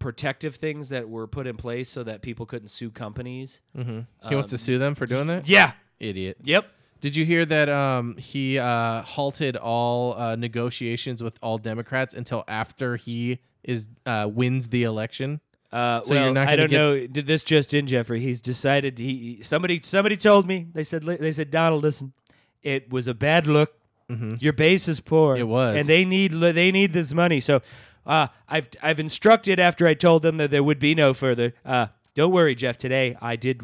protective things that were put in place so that people couldn't sue companies. Mm-hmm. He wants to sue them for doing that? Yeah. Idiot. Yep. Did you hear that he halted all negotiations with all Democrats until after he is wins the election? So well, I don't know. This just in, Jeffrey. He's decided. Somebody told me. They said, Donald, listen, it was a bad look. Mm-hmm. Your base is poor. It was, and they need this money. So, I've instructed after I told them that there would be no further. Don't worry, Jeff. Today I did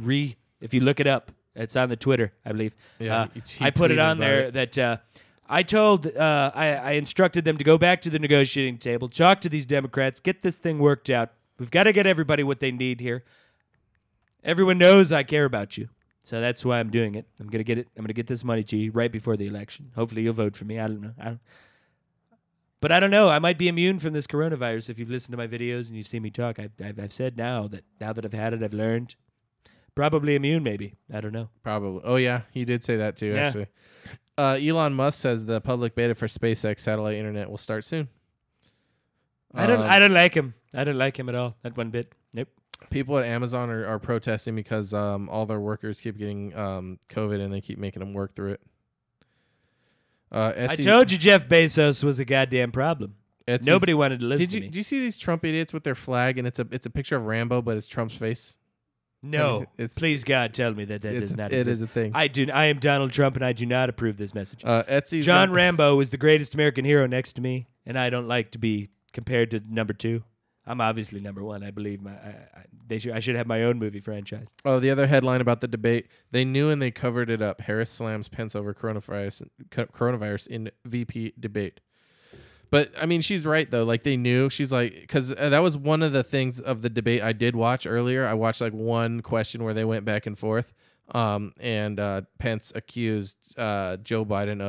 If you look it up, it's on the Twitter, I believe. Yeah, I put it on there that I told. I instructed them to go back to the negotiating table, talk to these Democrats, get this thing worked out. We've got to get everybody what they need here. Everyone knows I care about you. So that's why I'm doing it. I'm going to get it. I'm going to get this money to you right before the election. Hopefully you'll vote for me. I don't know. But I don't know. I might be immune from this coronavirus if you've listened to my videos and you've seen me talk. I've said now that I've had it, I've learned. Probably immune, maybe. I don't know. Probably. Oh, yeah. He did say that, too, actually. Elon Musk says the public beta for SpaceX satellite internet will start soon. I don't like him. I don't like him at all. Not one bit. Nope. People at Amazon are protesting because all their workers keep getting COVID and they keep making them work through it. Etsy, I told you Jeff Bezos was a goddamn problem. Etsy's, nobody wanted to listen to me. Did you see these Trump idiots with their flag and it's a picture of Rambo, but it's Trump's face? No. It's, please, God, tell me that does not exist. It is a thing. I am Donald Trump, and I do not approve this message. John Rambo is the greatest American hero next to me, and I don't like to be compared to number 2. I'm obviously number 1. I believe I should have my own movie franchise. Oh, the other headline about the debate: they knew and they covered it up. Harris slams Pence over coronavirus in VP debate. But I mean, she's right though. Like they knew. She's like, because that was one of the things of the debate I did watch earlier. I watched like one question where they went back and forth, and Pence accused Joe Biden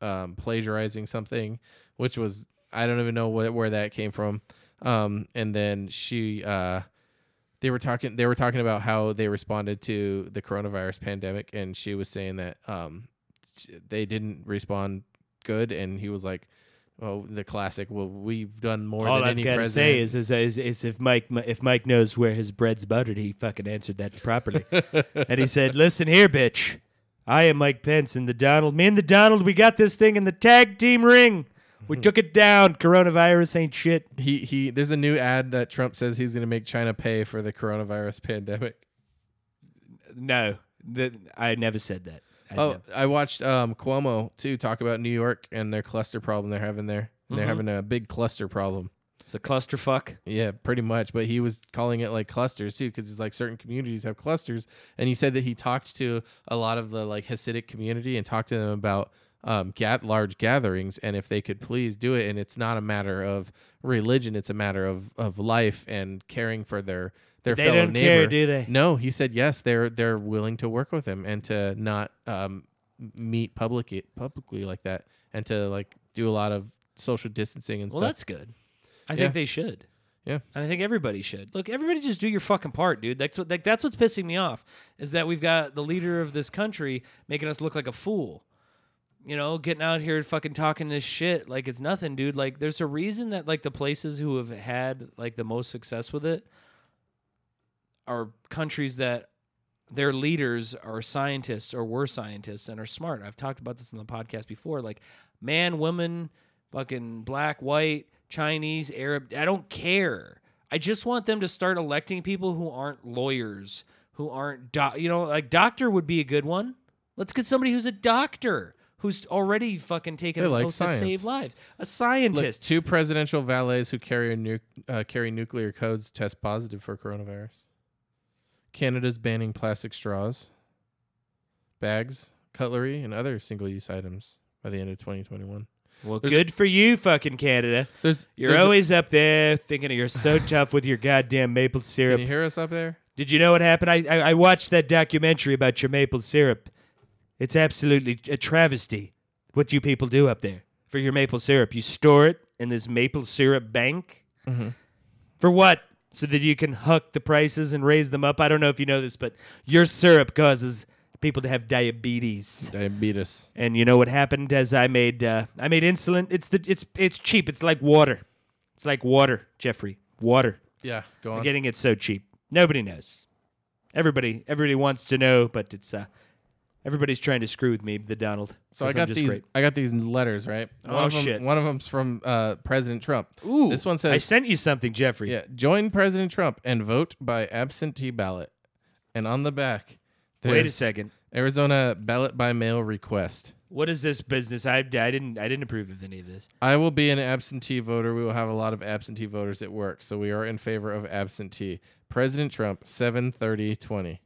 of plagiarizing something, which was. I don't even know where that came from. And then they were talking about how they responded to the coronavirus pandemic, and she was saying that they didn't respond good, and he was like, Oh, the classic. Well, we've done more all than I've any president. All I've got to say is if Mike knows where his bread's buttered, he fucking answered that properly. And he said, "Listen here, bitch. I am Mike Pence and the Donald. Me and the Donald, we got this thing in the tag team ring. We took it down. Coronavirus ain't shit." He. There's a new ad that Trump says he's going to make China pay for the coronavirus pandemic. No, I never said that. I watched Cuomo, too, talk about New York and their cluster problem they're having there. Mm-hmm. They're having a big cluster problem. It's a clusterfuck? Yeah, pretty much. But he was calling it, like, clusters, too, because it's like certain communities have clusters. And he said that he talked to a lot of the, like, Hasidic community and talked to them about large gatherings and if they could please do it. And it's not a matter of religion. It's a matter of life and caring for their fellow neighbor. They don't care, do they? No, he said yes. They're willing to work with him and to not meet publicly like that and to like do a lot of social distancing and stuff. Well, that's good. I think they should. Yeah, and I think everybody should. Look, everybody just do your fucking part, dude. That's what's pissing me off is that we've got the leader of this country making us look like a fool. You know, getting out here fucking talking this shit like it's nothing, dude. Like, there's a reason that like the places who have had like the most success with it are countries that their leaders are scientists or were scientists and are smart. I've talked about this in the podcast before. Like, man, woman, fucking black, white, Chinese, Arab, I don't care. I just want them to start electing people who aren't lawyers, who aren't, doctor would be a good one. Let's get somebody who's a doctor. Who's already fucking taken a oath to save lives. A scientist. Look, 2 presidential valets who carry nuclear codes test positive for coronavirus. Canada's banning plastic straws, bags, cutlery, and other single-use items by the end of 2021. Well, good for you, fucking Canada. You're always up there thinking you're so tough with your goddamn maple syrup. Can you hear us up there? Did you know what happened? I watched that documentary about your maple syrup. It's absolutely a travesty what you people do up there for your maple syrup. You store it in this maple syrup bank. Mm-hmm. For what? So that you can huck the prices and raise them up? I don't know if you know this, but your syrup causes people to have diabetes. Diabetes. And you know what happened as I made insulin? It's cheap. It's like water. It's like water, Jeffrey. Water. Yeah, go on. We're getting it so cheap. Nobody knows. Everybody wants to know, but it's... Everybody's trying to screw with me, the Donald. So I got these letters, right? One of them's from President Trump. Ooh. This one says, "I sent you something, Jeffrey." Yeah. "Join President Trump and vote by absentee ballot." And on the back, wait a second. Arizona ballot by mail request. What is this business? I didn't approve of any of this. "I will be an absentee voter. We will have a lot of absentee voters at work, so we are in favor of absentee. President Trump, 7/30/20.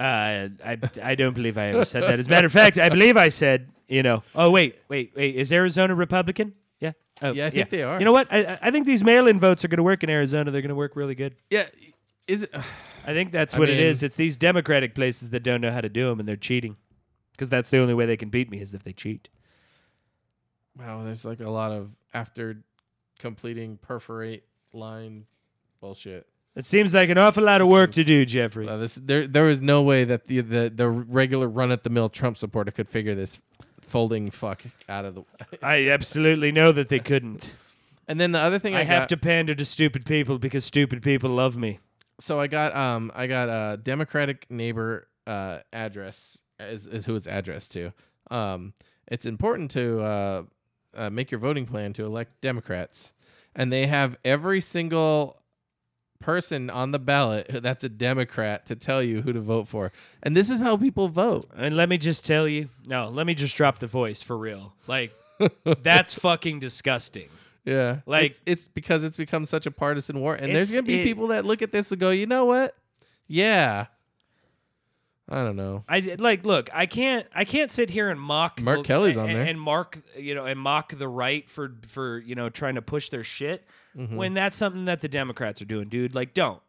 I don't believe I ever said that. As a matter of fact, I believe I said, oh, wait. Is Arizona Republican? Yeah. Oh, yeah, I think they are. You know what? I think these mail-in votes are going to work in Arizona. They're going to work really good. Yeah. Is it? I think that's what it is. It's these Democratic places that don't know how to do them, and they're cheating. Because that's the only way they can beat me is if they cheat. Wow, there's like a lot of after completing perforate line bullshit. It seems like an awful lot of work to do, Jeffrey. There is no way that the regular run-at-the-mill Trump supporter could figure this folding fuck out of the way. I absolutely know that they couldn't. And then the other thing I have to pander to stupid people because stupid people love me. So I got a Democratic neighbor address is who it's addressed to. It's important to make your voting plan to elect Democrats, and they have every single person on the ballot that's a Democrat to tell you who to vote for. And this is how people vote. And let me just tell you, let me just drop the voice for real. Like, that's fucking disgusting. Yeah. Like, it's because it's become such a partisan war. And there's going to be people that look at this and go, you know what? Yeah. I don't know. I can't sit here and mock Mark Kelly's on there and mock the right for trying to push their shit. Mm-hmm. When that's something that the Democrats are doing, dude. Like, don't.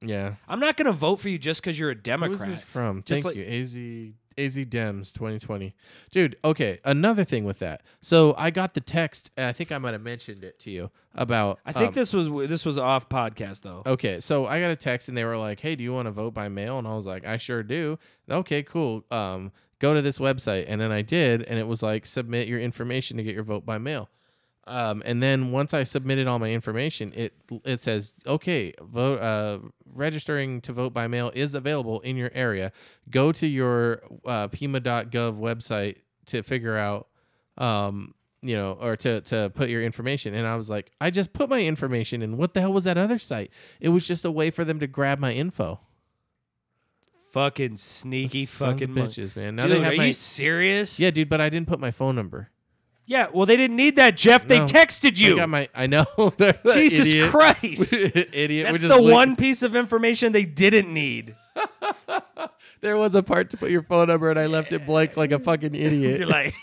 Yeah. I'm not going to vote for you just because you're a Democrat. Who's this from? Just thank you. AZ Dems 2020. Dude, okay. Another thing with that. So I got the text, and I think I might have mentioned it to you about... I think this was off podcast, though. Okay, so I got a text, and they were like, hey, do you want to vote by mail? And I was like, I sure do. Okay, cool. Go to this website. And then I did, and it was like, submit your information to get your vote by mail. And then once I submitted all my information, it says, okay, vote, registering to vote by mail is available in your area. Go to your pima.gov website to figure out, or to put your information. And I was like, I just put my information in. What the hell was that other site? It was just a way for them to grab my info. Fucking sneaky fucking bitches, man. Now dude, they have are you serious? Yeah, dude, but I didn't put my phone number. Yeah, well, they didn't need that, Jeff. No, they texted you. I know. Jesus idiot. Christ. Idiot. That's the one piece of information they didn't need. There was a part to put your phone number, and I left it blank like a fucking idiot. You're like,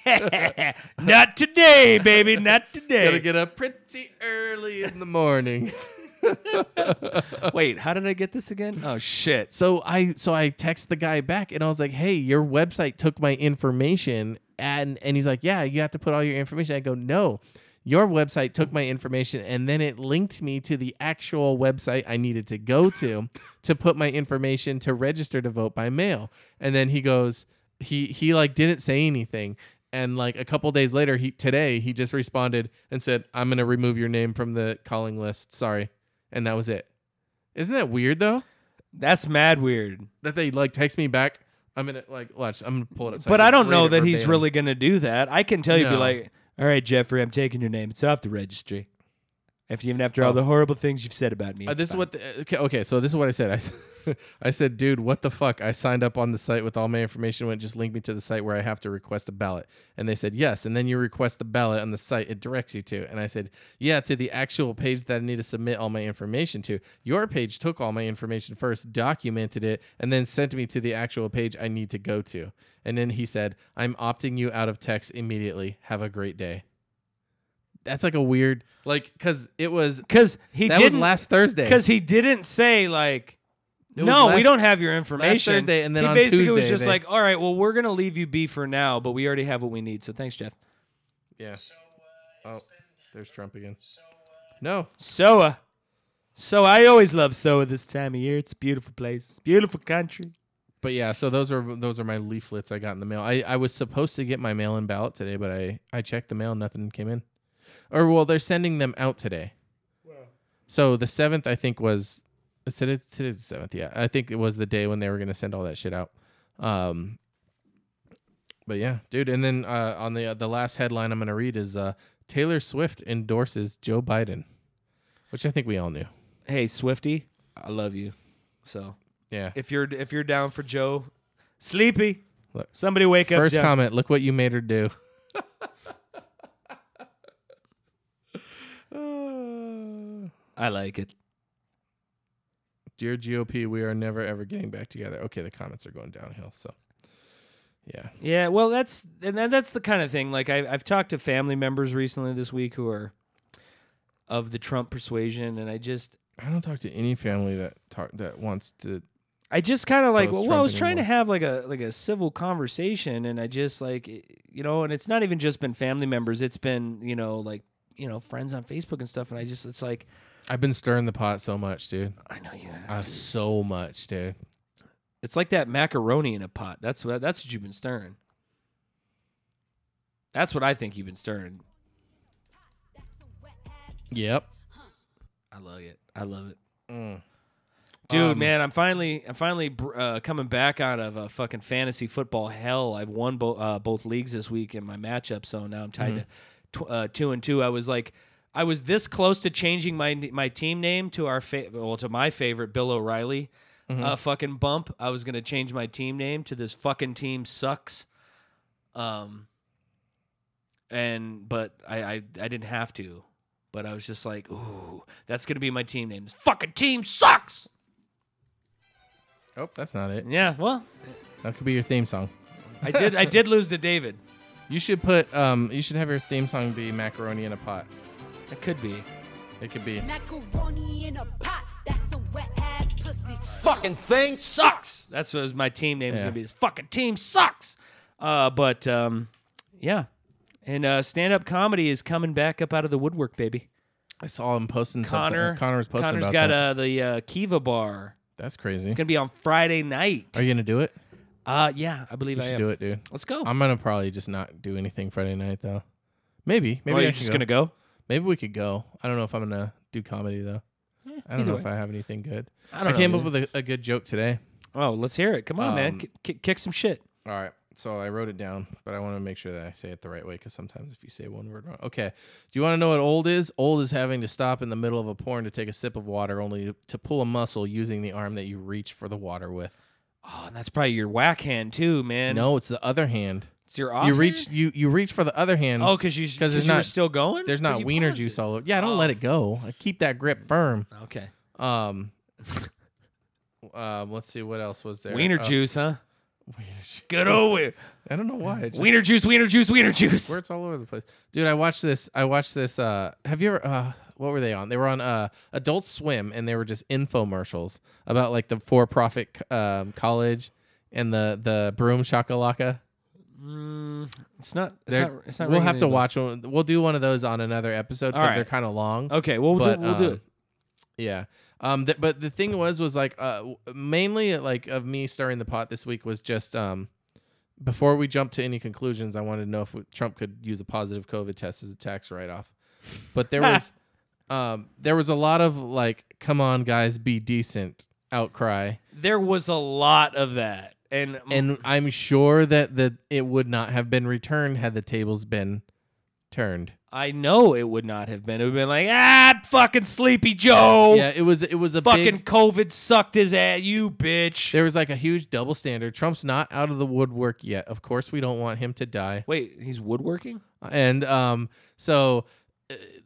not today, baby, not today. Gotta get up pretty early in the morning. Wait, how did I get this again? Oh shit. So I text the guy back and I was like, hey, your website took my information, and he's like, yeah, you have to put all your information. I go, no, your website took my information and then it linked me to the actual website I needed to go to put my information to register to vote by mail. And then he goes, he like didn't say anything. And like a couple days later, he just responded and said, I'm going to remove your name from the calling list. Sorry. And that was it. Isn't that weird though? That's mad weird. That they like text me back. I'm gonna like watch. I'm gonna pull it up. But I don't know that he's really gonna do that. I can tell you, be like, all right, Jeffrey, I'm taking your name. It's off the registry. After all the horrible things you've said about me. This is what. So this is what I said. I said, dude, what the fuck? I signed up on the site with all my information when it just linked me to the site where I have to request a ballot. And they said, yes. And then you request the ballot on the site it directs you to. And I said, yeah, to the actual page that I need to submit all my information to. Your page took all my information first, documented it, and then sent me to the actual page I need to go to. And then he said, I'm opting you out of text immediately. Have a great day. That's like a weird, like, because that was last Thursday. Because he didn't say, like, no, we don't have your information. Last Thursday, and then on Tuesday, he basically was just like, all right, well, we're going to leave you be for now, but we already have what we need. So thanks, Jeff. Yeah. There's Trump again. No. SOA. So I always love SOA this time of year. It's a beautiful place. Beautiful country. But yeah, so those are my leaflets I got in the mail. I was supposed to get my mail-in ballot today, but I checked the mail. Nothing came in. Or, well, they're sending them out today. Wow. So the 7th, I think, was... Today's the 7th, yeah. I think it was the day when they were going to send all that shit out. But yeah, dude. And then on the last headline I'm going to read is Taylor Swift endorses Joe Biden, which I think we all knew. Hey, Swiftie, I love you. So yeah, if you're down for Joe, sleepy, look, somebody wake up. First comment. Look what you made her do. I like it. Dear GOP, we are never, ever getting back together. Okay, the comments are going downhill, so yeah. Yeah, well, that's the kind of thing. Like, I've talked to family members recently this week who are of the Trump persuasion, and I don't talk to any family that wants to... I just kind of like, I was trying to have like a civil conversation, and I just like, you know, and it's not even just been family members. It's been, you know, like, you know, friends on Facebook and stuff, and it's like... I've been stirring the pot so much, dude. I know you have. So much, dude. It's like that macaroni in a pot. That's what you've been stirring. That's what I think you've been stirring. Yep. I love it. I love it. Mm. Dude, man, I'm finally coming back out of a fucking fantasy football hell. I've won both leagues this week in my matchup, so now I'm tied to 2-2. I was this close to changing my team name to to my favorite Bill O'Reilly fucking bump. I was going to change my team name to this fucking team sucks. But I didn't have to, but I was just like, ooh, that's going to be my team name. This fucking team sucks. Oh, that's not it. Yeah. Well, that could be your theme song. I did lose to David. You should have your theme song be Macaroni in a Pot. It could be. It could be. Macaroni in a pot. That's some wet ass pussy. Fucking thing sucks. That's what my team name is going to be. This fucking team sucks. Yeah. And stand-up comedy is coming back up out of the woodwork, baby. I saw him posting something. Connor's got the Kiva Bar. That's crazy. It's going to be on Friday night. Are you going to do it? Yeah, I believe I am. You should do it, dude. Let's go. I'm going to probably just not do anything Friday night, though. Maybe. Maybe you're just going to go? Maybe we could go. I don't know if I'm going to do comedy, though. I don't know if I have anything good. I came up with a good joke today. Oh, let's hear it. Come on, man. Kick some shit. All right. So I wrote it down, but I want to make sure that I say it the right way because sometimes if you say one word wrong. Okay. Do you want to know what old is? Old is having to stop in the middle of a porn to take a sip of water only to pull a muscle using the arm that you reach for the water with. Oh, and that's probably your whack hand too, man. No, it's the other hand. It's your off. You reach for the other hand. Oh, because you're still going? There's not wiener juice all over. Yeah, don't let it go. I keep that grip firm. Okay. Let's see what else was there. Wiener juice, huh? Wiener juice. Good old wiener. I don't know why. Just, wiener juice. Words all over the place, dude. I watched this. Have you ever? What were they on? They were on Adult Swim, and they were just infomercials about like the for-profit college and the broom shakalaka. It's not. We'll have to watch one. We'll do one of those on another episode because they're kind of long. Okay, we'll do it. Yeah. But the thing was like mainly like of me stirring the pot this week was just before we jump to any conclusions, I wanted to know if Trump could use a positive COVID test as a tax write-off. But there was a lot of like, come on guys, be decent outcry. There was a lot of that. And I'm sure that it would not have been returned had the tables been turned. I know it would not have been. It would have been like, fucking Sleepy Joe. Yeah, it was a fucking big, COVID sucked his ass, you bitch. There was like a huge double standard. Trump's not out of the woodwork yet. Of course, we don't want him to die. Wait, he's woodworking? And so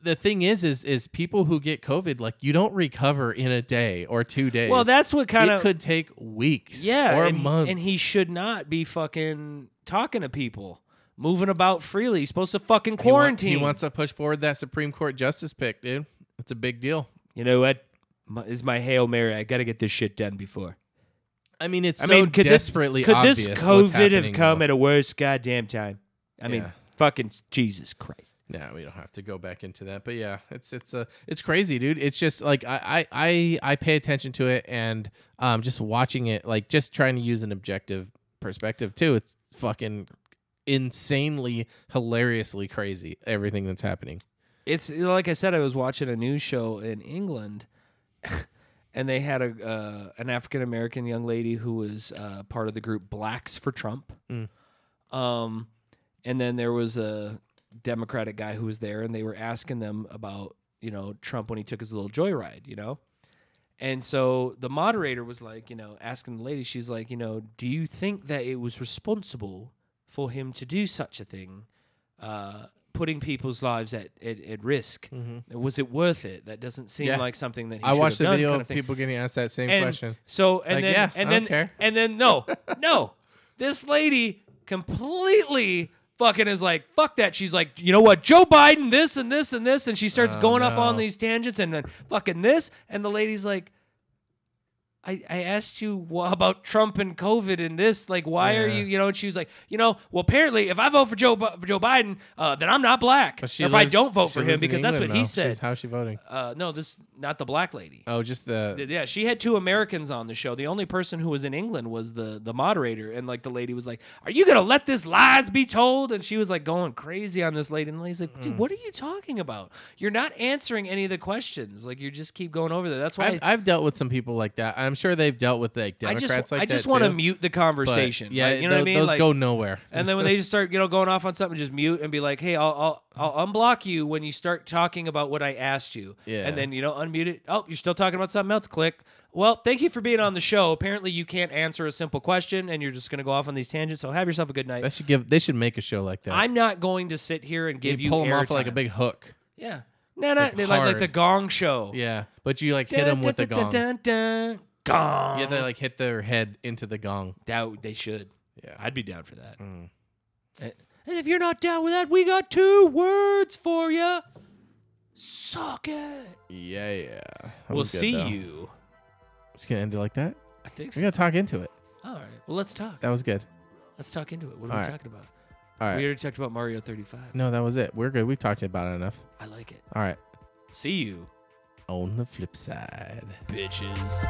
the thing is people who get COVID, like, you don't recover in a day or 2 days. Well, that's what kind of... It could take weeks or months. And he should not be fucking talking to people, moving about freely. He's supposed to fucking quarantine. He wants to push forward that Supreme Court justice pick, dude. It's a big deal. You know what? This is my Hail Mary. I got to get this shit done before. I mean, it's so desperately obvious. Could this COVID have come at a worse goddamn time? I mean, fucking Jesus Christ. No, we don't have to go back into that. But yeah, it's crazy, dude. It's just like I pay attention to it and just watching it, like just trying to use an objective perspective too. It's fucking insanely, hilariously crazy, everything that's happening. It's like I said, I was watching a news show in England and they had an African-American young lady who was part of the group Blacks for Trump. Mm. And then there was a Democratic guy who was there, and they were asking them about, you know, Trump when he took his little joyride, you know? And so the moderator was like, you know, asking the lady, she's like, you know, do you think that it was responsible for him to do such a thing, putting people's lives at risk? Mm-hmm. Was it worth it? That doesn't seem like something that he should have done. I watched the video kind of people getting asked that same question. So, and like, then, yeah, and I then, don't care. And then, no, this lady completely fucking is like, fuck that. She's like, you know what, Joe Biden, this and this and this. And she starts going off on these tangents and then fucking this. And the lady's like, I asked you about Trump and COVID and this. Like, why are you, you know? And she was like, you know, well, apparently, if I vote for Joe Biden, then I'm not black. If I don't vote for him, because that's what he said. How's she voting? No, this not the black lady. Oh, just the... Yeah, she had two Americans on the show. The only person who was in England was the moderator. And, like, the lady was like, are you going to let this lies be told? And she was, like, going crazy on this lady. And the lady's like, dude, what are you talking about? You're not answering any of the questions. Like, you just keep going over there. That's why... I've dealt with some people like that. I'm sure they've dealt with like Democrats like that. I just want to mute the conversation. But, yeah, like, you know what I mean? Those like, go nowhere. And then when they just start, you know, going off on something, just mute and be like, "Hey, I'll unblock you when you start talking about what I asked you." Yeah. And then, you know, unmute it. Oh, you're still talking about something else. Click. Well, thank you for being on the show. Apparently, you can't answer a simple question, and you're just going to go off on these tangents. So have yourself a good night. They should make a show like that. I'm not going to sit here and give you pull them off like a big hook. Yeah. No, like the Gong Show. Yeah, but you like hit them with the gong. Gong. Yeah, they like hit their head into the gong. They should. Yeah, I'd be down for that. Mm. And if you're not down with that, we got two words for you. Suck it. Yeah. We'll see you. It's gonna end it like that. I think so. We gotta talk into it. All right. Well, let's talk. That was good. Let's talk into it. What are we talking about? All right. We already talked about Mario 35. No, that was it. We're good. We've talked about it enough. I like it. All right. See you on the flip side, bitches.